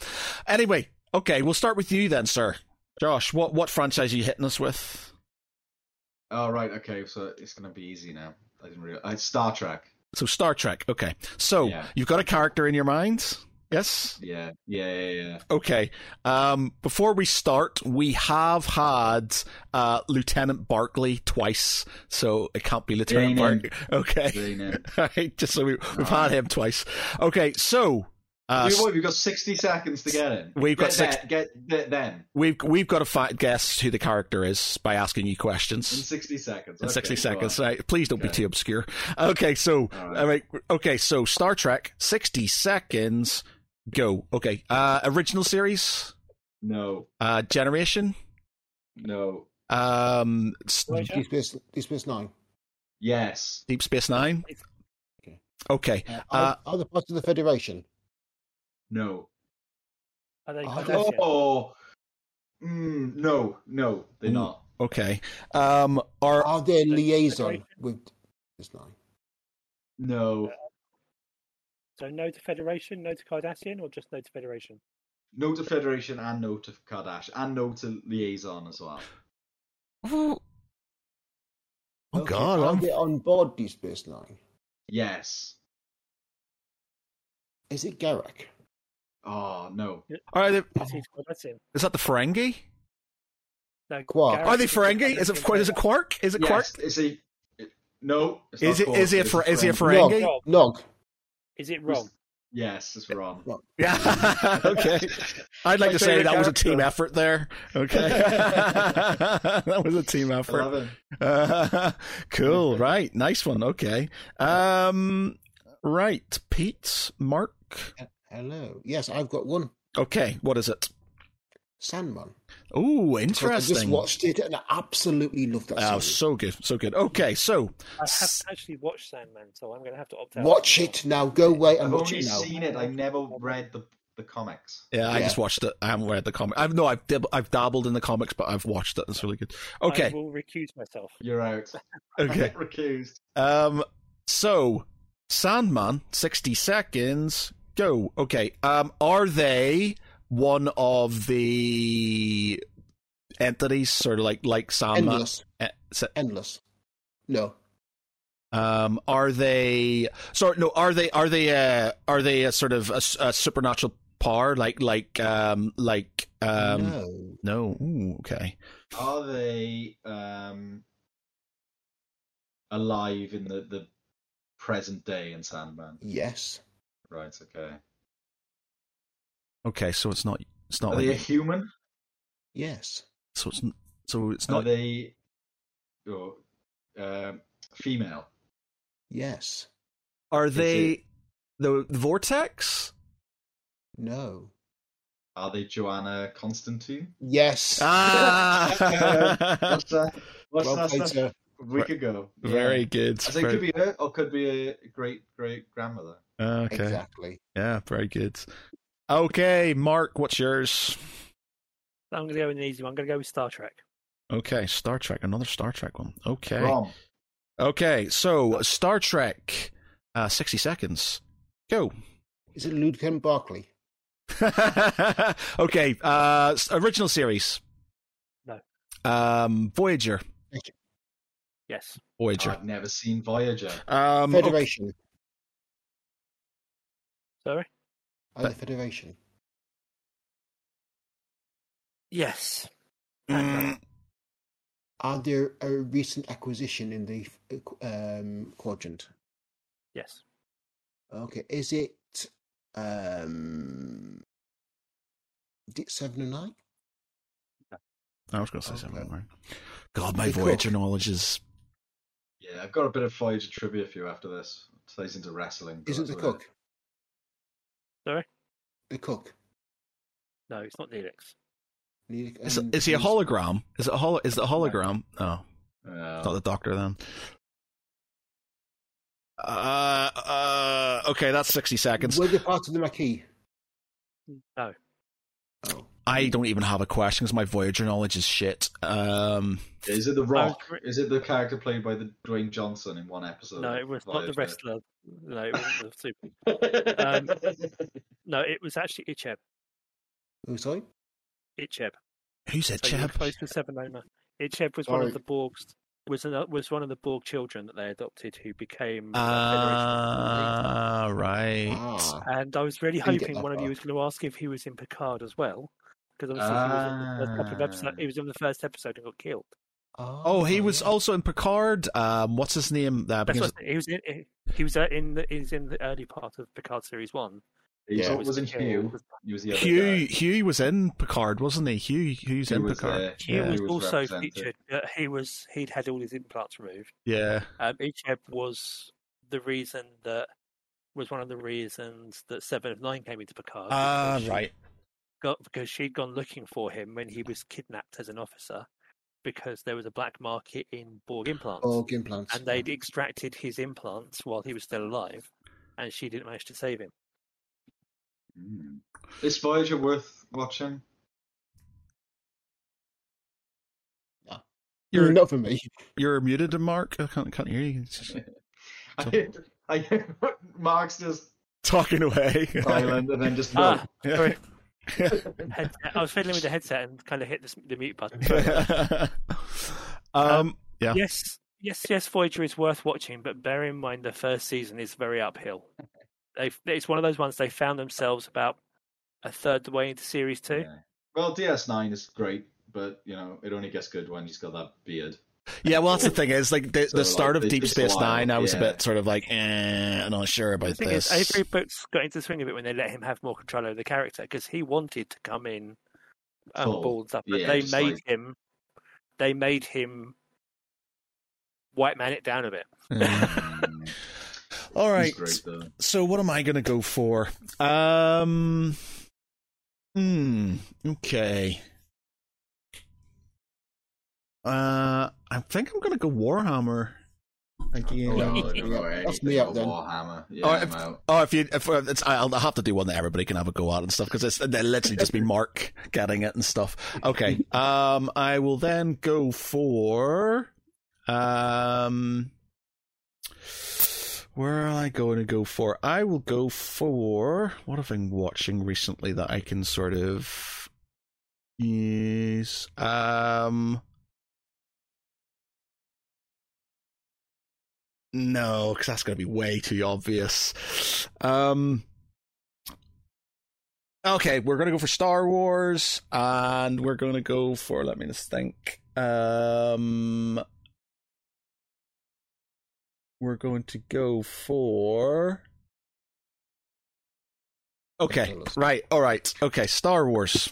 Anyway, okay, we'll start with you then, sir. Josh, what what franchise are you hitting us with? Oh right, okay. So it's gonna be easy now. I didn't realize. Uh, Star Trek. So Star Trek, okay. So yeah. You've got a character in your mind, yes? Yeah, yeah, yeah, yeah. Okay. Um, before we start, we have had uh, Lieutenant Barclay twice, so it can't be Lieutenant Barclay. Okay. Right, just so we, we've right. had him twice. Okay, so. Uh, we, we've got sixty seconds to get in. We've got six. Get then. We've we've got to find, guess who the character is by asking you questions in sixty seconds. In okay, sixty seconds, right? Please don't okay. be too obscure. Okay, so all right. all right. Okay, so Star Trek, sixty seconds. Go. Okay. Uh, original series. No. Uh, generation. No. Um, Deep Space, Deep Space Nine. Yes. Deep Space Nine. Okay. Okay. Uh, uh, are, are they part of the Federation? No. Are they? Oh. oh. Mm, no, no, they're mm. not. Okay. Um, are are they liaison with Deep Space Nine? No. Uh, so no to Federation, no to Cardassian, or just no to Federation? No to Federation and no to Kardash and no to Liaison as well. Oh, oh okay. God! Are I'm... they on board Deep Space Nine? Yes. Is it Garak? Oh no! All right, they... Is that the Ferengi? No, Quark. Are they Ferengi? Is it? Is it Quark? Is it yes, Quark? Is he? It... No. It's is, it, is, it, is it? Is it? Is it Ferengi? Nog. Nog. Is it wrong? Yes, it's wrong. Yeah. Okay. I'd like My to say that character. was a team effort there. Okay. That was a team effort. I love it. Uh, cool. Okay. Right. Nice one. Okay. Um, right. Pete, Mark. Hello. Yes, I've got one. Okay. What is it? Sandman. Oh, interesting. I just watched it and I absolutely loved that. Oh, series. so good, so good. Okay, so I haven't actually watched Sandman, so I'm going to have to opt out. Watch it now. Go away and I've watch it now. I've only seen it. I've never read the the comics. Yeah, yeah, I just watched it. I haven't read the comic. I've no, I've I've dabbled in the comics, but I've watched it. It's really good. Okay, I will recuse myself. You're out. Okay, recused. Um, so Sandman, sixty seconds. Go. Okay. Um, are they one of the entities, sort of like like Sandman? Endless. En- so, Endless. No. Um, are they? Sorry, no. Are they? Are they? Uh, are they a sort of a, a supernatural power? Like like um like um no no Ooh, okay. Are they um alive in the the present day in Sandman? Yes. Right. Okay. Okay, so it's not. It's not. Are they a human? Yes. So it's so it's not. Are they oh, uh, female? Yes. Are they the Vortex? No. Are they Joanna Constantine? Yes. Ah. What's that? What's well, that? Stuff? A week ago. Very yeah. good. I think very... it could be her, or could be a great great grandmother. Okay. Exactly. Yeah. Very good. Okay, Mark, what's yours? I'm going to go with an easy one. I'm going to go with Star Trek. Okay, Star Trek, another Star Trek one. Okay. Wrong. Okay, so Star Trek, uh, sixty seconds. Go. Is it Ludwig Barclay? Okay, uh, original series. No. Um, Voyager. Yes. Voyager. I've never seen Voyager. Um, Federation. Okay. Sorry? Are the Federation? Yes. Mm. Are there a recent acquisition in the um, Quadrant? Yes. Okay. Is it um, seven and nine? No. I was going to say okay. seven and nine. God, my Be Voyager cool. knowledge is. Yeah, I've got a bit of Voyager trivia for you after this. It plays into wrestling. Is it the cook? It. Sorry? The cook. No, it's not Neelix. Neelix is, is he a hologram? Is it a holo- Is it a hologram? No. Oh. Uh, it's not the Doctor then. Uh, uh, okay, that's sixty seconds. Were they part of the Maquis? No. Oh. I don't even have a question because my Voyager knowledge is shit. Um, is it The Rock? Is it the character played by the Dwayne Johnson in one episode? No, it was not the wrestler. No, it wasn't the super. Um, no, it was actually Icheb. Who, sorry? Icheb. Who's Icheb? So you're close to seven oh nine. Icheb was sorry. one of the Borgs. Was an, was one of the Borg children that they adopted, who became ah uh, right. Ah. And I was really hoping one of you was going to ask if he was in Picard as well. Because obviously ah. he, was in the first episode, he was in the first episode and got killed. Oh, oh he was yeah. also in Picard. Um, what's his name? Uh, because... He was in. He was in the. He was in the early part of Picard series one. Yeah, it was, was in Hugh. He was the other Hugh. Guy. Hugh was in Picard, wasn't he? Hugh. Hughes in was, Picard. Uh, Hugh yeah. was, he was also featured. Uh, he was. He'd had all his implants removed. Yeah. Um, Icheb was the reason that was one of the reasons that Seven of Nine came into Picard. Ah, uh, right. Got, because she'd gone looking for him when he was kidnapped as an officer, because there was a black market in Borg implants. Borg implants. And they'd extracted his implants while he was still alive, and she didn't manage to save him. Mm. Is Voyager worth watching? No. You're, Not for me. You're muted, Mark. I can't, can't hear you. Just... I, I, Mark's just... talking away. Silent, and then just... Ah, sorry. I was fiddling with the headset and kind of hit the, the mute button. um, um, yeah. Yes, yes, yes. Voyager is worth watching, but bear in mind the first season is very uphill. They've, it's one of those ones they found themselves about a third the way into series two. Yeah. Well, D S nine is great, but you know it only gets good when he's got that beard. Yeah, well, that's the thing is, like, the, so the start like, of Deep Space wild. Nine, I was yeah. a bit sort of like, eh, I'm not sure about the thing this. Is, Avery Brooks got into the swing of it when they let him have more control over the character, because he wanted to come in and oh, balls up, but yeah, they made like... him, they made him white man it down a bit. Mm. All right, great, so what am I going to go for? Um, hmm, okay. Uh, I think I'm gonna go Warhammer again. Oh, no, no, that's me up then. Warhammer. Yeah, oh, if, oh, if you, if it's, I'll have to do one that everybody can have a go at and stuff because it's it'll literally just be Mark getting it and stuff. Okay. Um, I will then go for um, where am I going to go for? I will go for what have I been watching recently that I can sort of use. Um. No, because that's going to be way too obvious. Um, okay, we're going to go for Star Wars, and we're going to go for, let me just think. Um, we're going to go for... Okay, right, all right. Okay, Star Wars.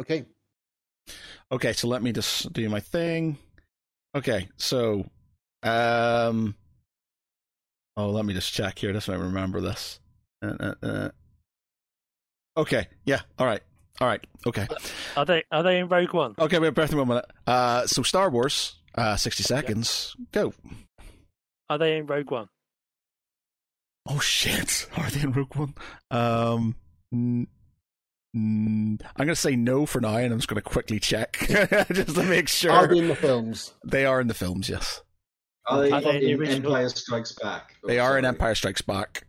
Okay. Okay, so let me just do my thing. Okay, so... Um. Oh, let me just check here. That's why I remember this. Uh, uh, uh. Okay. Yeah. All right. All right. Okay. Are they Are they in Rogue One? Okay. We have breath in one minute. Uh. So Star Wars. Uh. Sixty seconds. Yeah. Go. Are they in Rogue One? Oh shit! Are they in Rogue One? Um. N- I'm going to say no for now, and I'm just going to quickly check just to make sure. Are they in the films? They are in the films. Yes. Are they, are they in Empire Strikes Back? Oh, they are sorry. in Empire Strikes Back.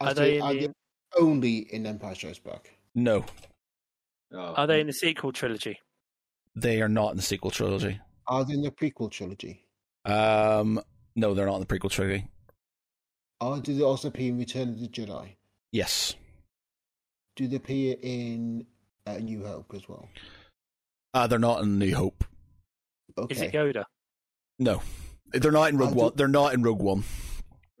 Are, are they, they in the... only in Empire Strikes Back? No. Oh. Are they in the sequel trilogy? They are not in the sequel trilogy. Are they in the prequel trilogy? Um, no, they're not in the prequel trilogy. Are do they also appear in Return of the Jedi? Yes. Do they appear in uh, New Hope as well? Uh, they're not in New Hope. Okay. Is it Yoda? No. They're not in Rogue One. They're not in Rogue One.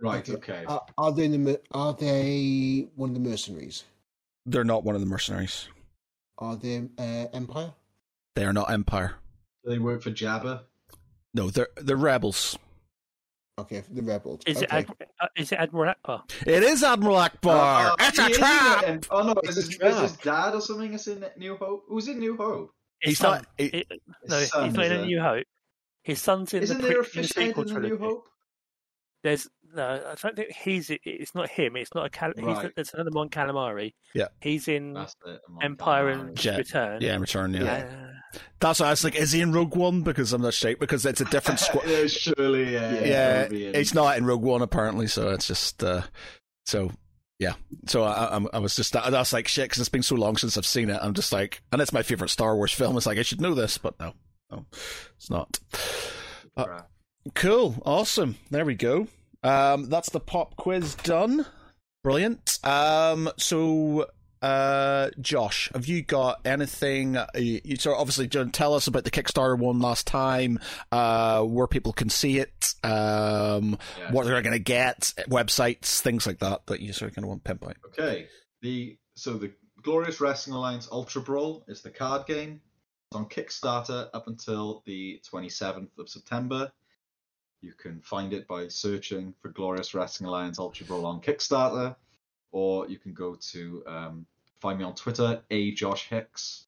Right. Okay. Are, are they? In the, are they one of the mercenaries? They're not one of the mercenaries. Are they uh, Empire? They are not Empire. Do they work for Jabba? No, they're they're rebels. Okay, the rebels. Is okay. it Ad, is it Admiral Akbar? It is Admiral Akbar. Uh, uh, it's a trap. In, oh no! It's is, his, trap. Is his dad or something? Is in New Hope? Who's in New Hope? He's, he's not. It, it, no, he's not in New Hope. His son's in Isn't the, pre- there a fish in the sequel in the New Hope? There's no. I don't think he's. It's not him. It's not a. Cal- right. he's, there's another Mon Calamari. Yeah. He's in Empire and yeah. Return. Yeah, Return. Yeah. yeah. That's why I was like, is he in Rogue One? Because I'm not sure. Because it's a different squad. yeah, surely. Yeah. Yeah. yeah it's not in Rogue One apparently. So it's just. Uh, so. Yeah, so I, I was just, I was like, shit, because it's been so long since I've seen it. I'm just like, and it's my favorite Star Wars film. It's like, I should know this, but no, no, it's not. Uh, cool, awesome. There we go. Um, that's the pop quiz done. Brilliant. Um, so, uh, Josh, have you got anything? You, you sort of obviously don't tell us about the Kickstarter one last time, uh, where people can see it, um, yeah. what they're going to get, websites, things like that that you sort of kind of want to pinpoint. Okay. The so the Glorious Wrestling Alliance Ultra Brawl is the card game. It's on Kickstarter up until the twenty-seventh of September. You can find it by searching for Glorious Wrestling Alliance Ultra Brawl on Kickstarter, or you can go to um, find me on Twitter, a Josh Hicks,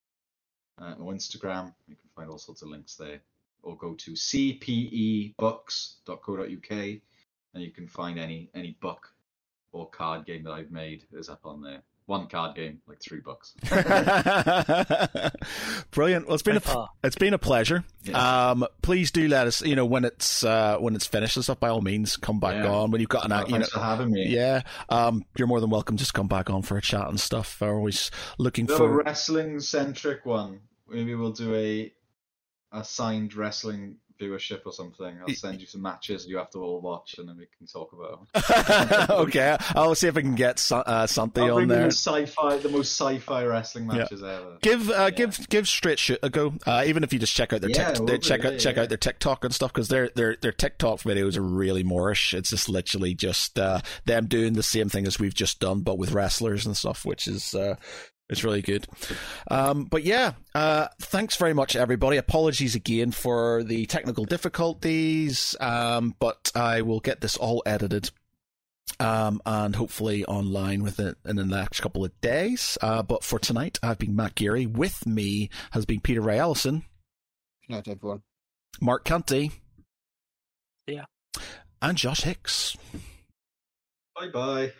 uh, or Instagram. You can find all sorts of links there. Or go to c p e books dot co dot u k and you can find any any book or card game that I've made is up on there. One card game, like three bucks. Brilliant. Well, it's been a, it's been a pleasure. Yeah. Um, please do let us, you know, when it's uh, when it's finished and stuff. By all means, come back yeah. on when you've got an. Oh, you thanks know, for having me. Yeah, um, you're more than welcome. Just come back on for a chat and stuff. We're always looking do for a wrestling centric one. Maybe we'll do a a signed wrestling viewership or something. I'll send you some matches you have to all watch and then we can talk about them. Okay, I'll see if I can get so, uh, something I'll on there. Sci-fi, the most sci-fi wrestling matches yeah. ever. Give uh, yeah. give give Straight Shoot a go. Uh, even if you just check out their yeah, tech, we'll check out yeah, check yeah. out their TikTok and stuff, because their their their TikTok videos are really Moorish. It's just literally just uh, them doing the same thing as we've just done, but with wrestlers and stuff, which is. Uh, It's really good. Um, but yeah, uh, thanks very much, everybody. Apologies again for the technical difficulties, um, but I will get this all edited um, and hopefully online within in the next couple of days. Uh, but for tonight, I've been Matt Geary. With me has been Peter Ray Ellison. Good night, everyone. Mark Canty. Yeah. And Josh Hicks. Bye-bye.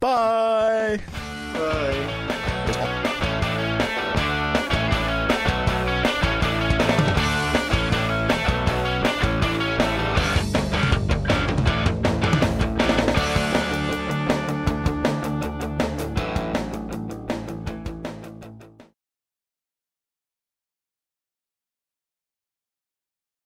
Bye. Bye.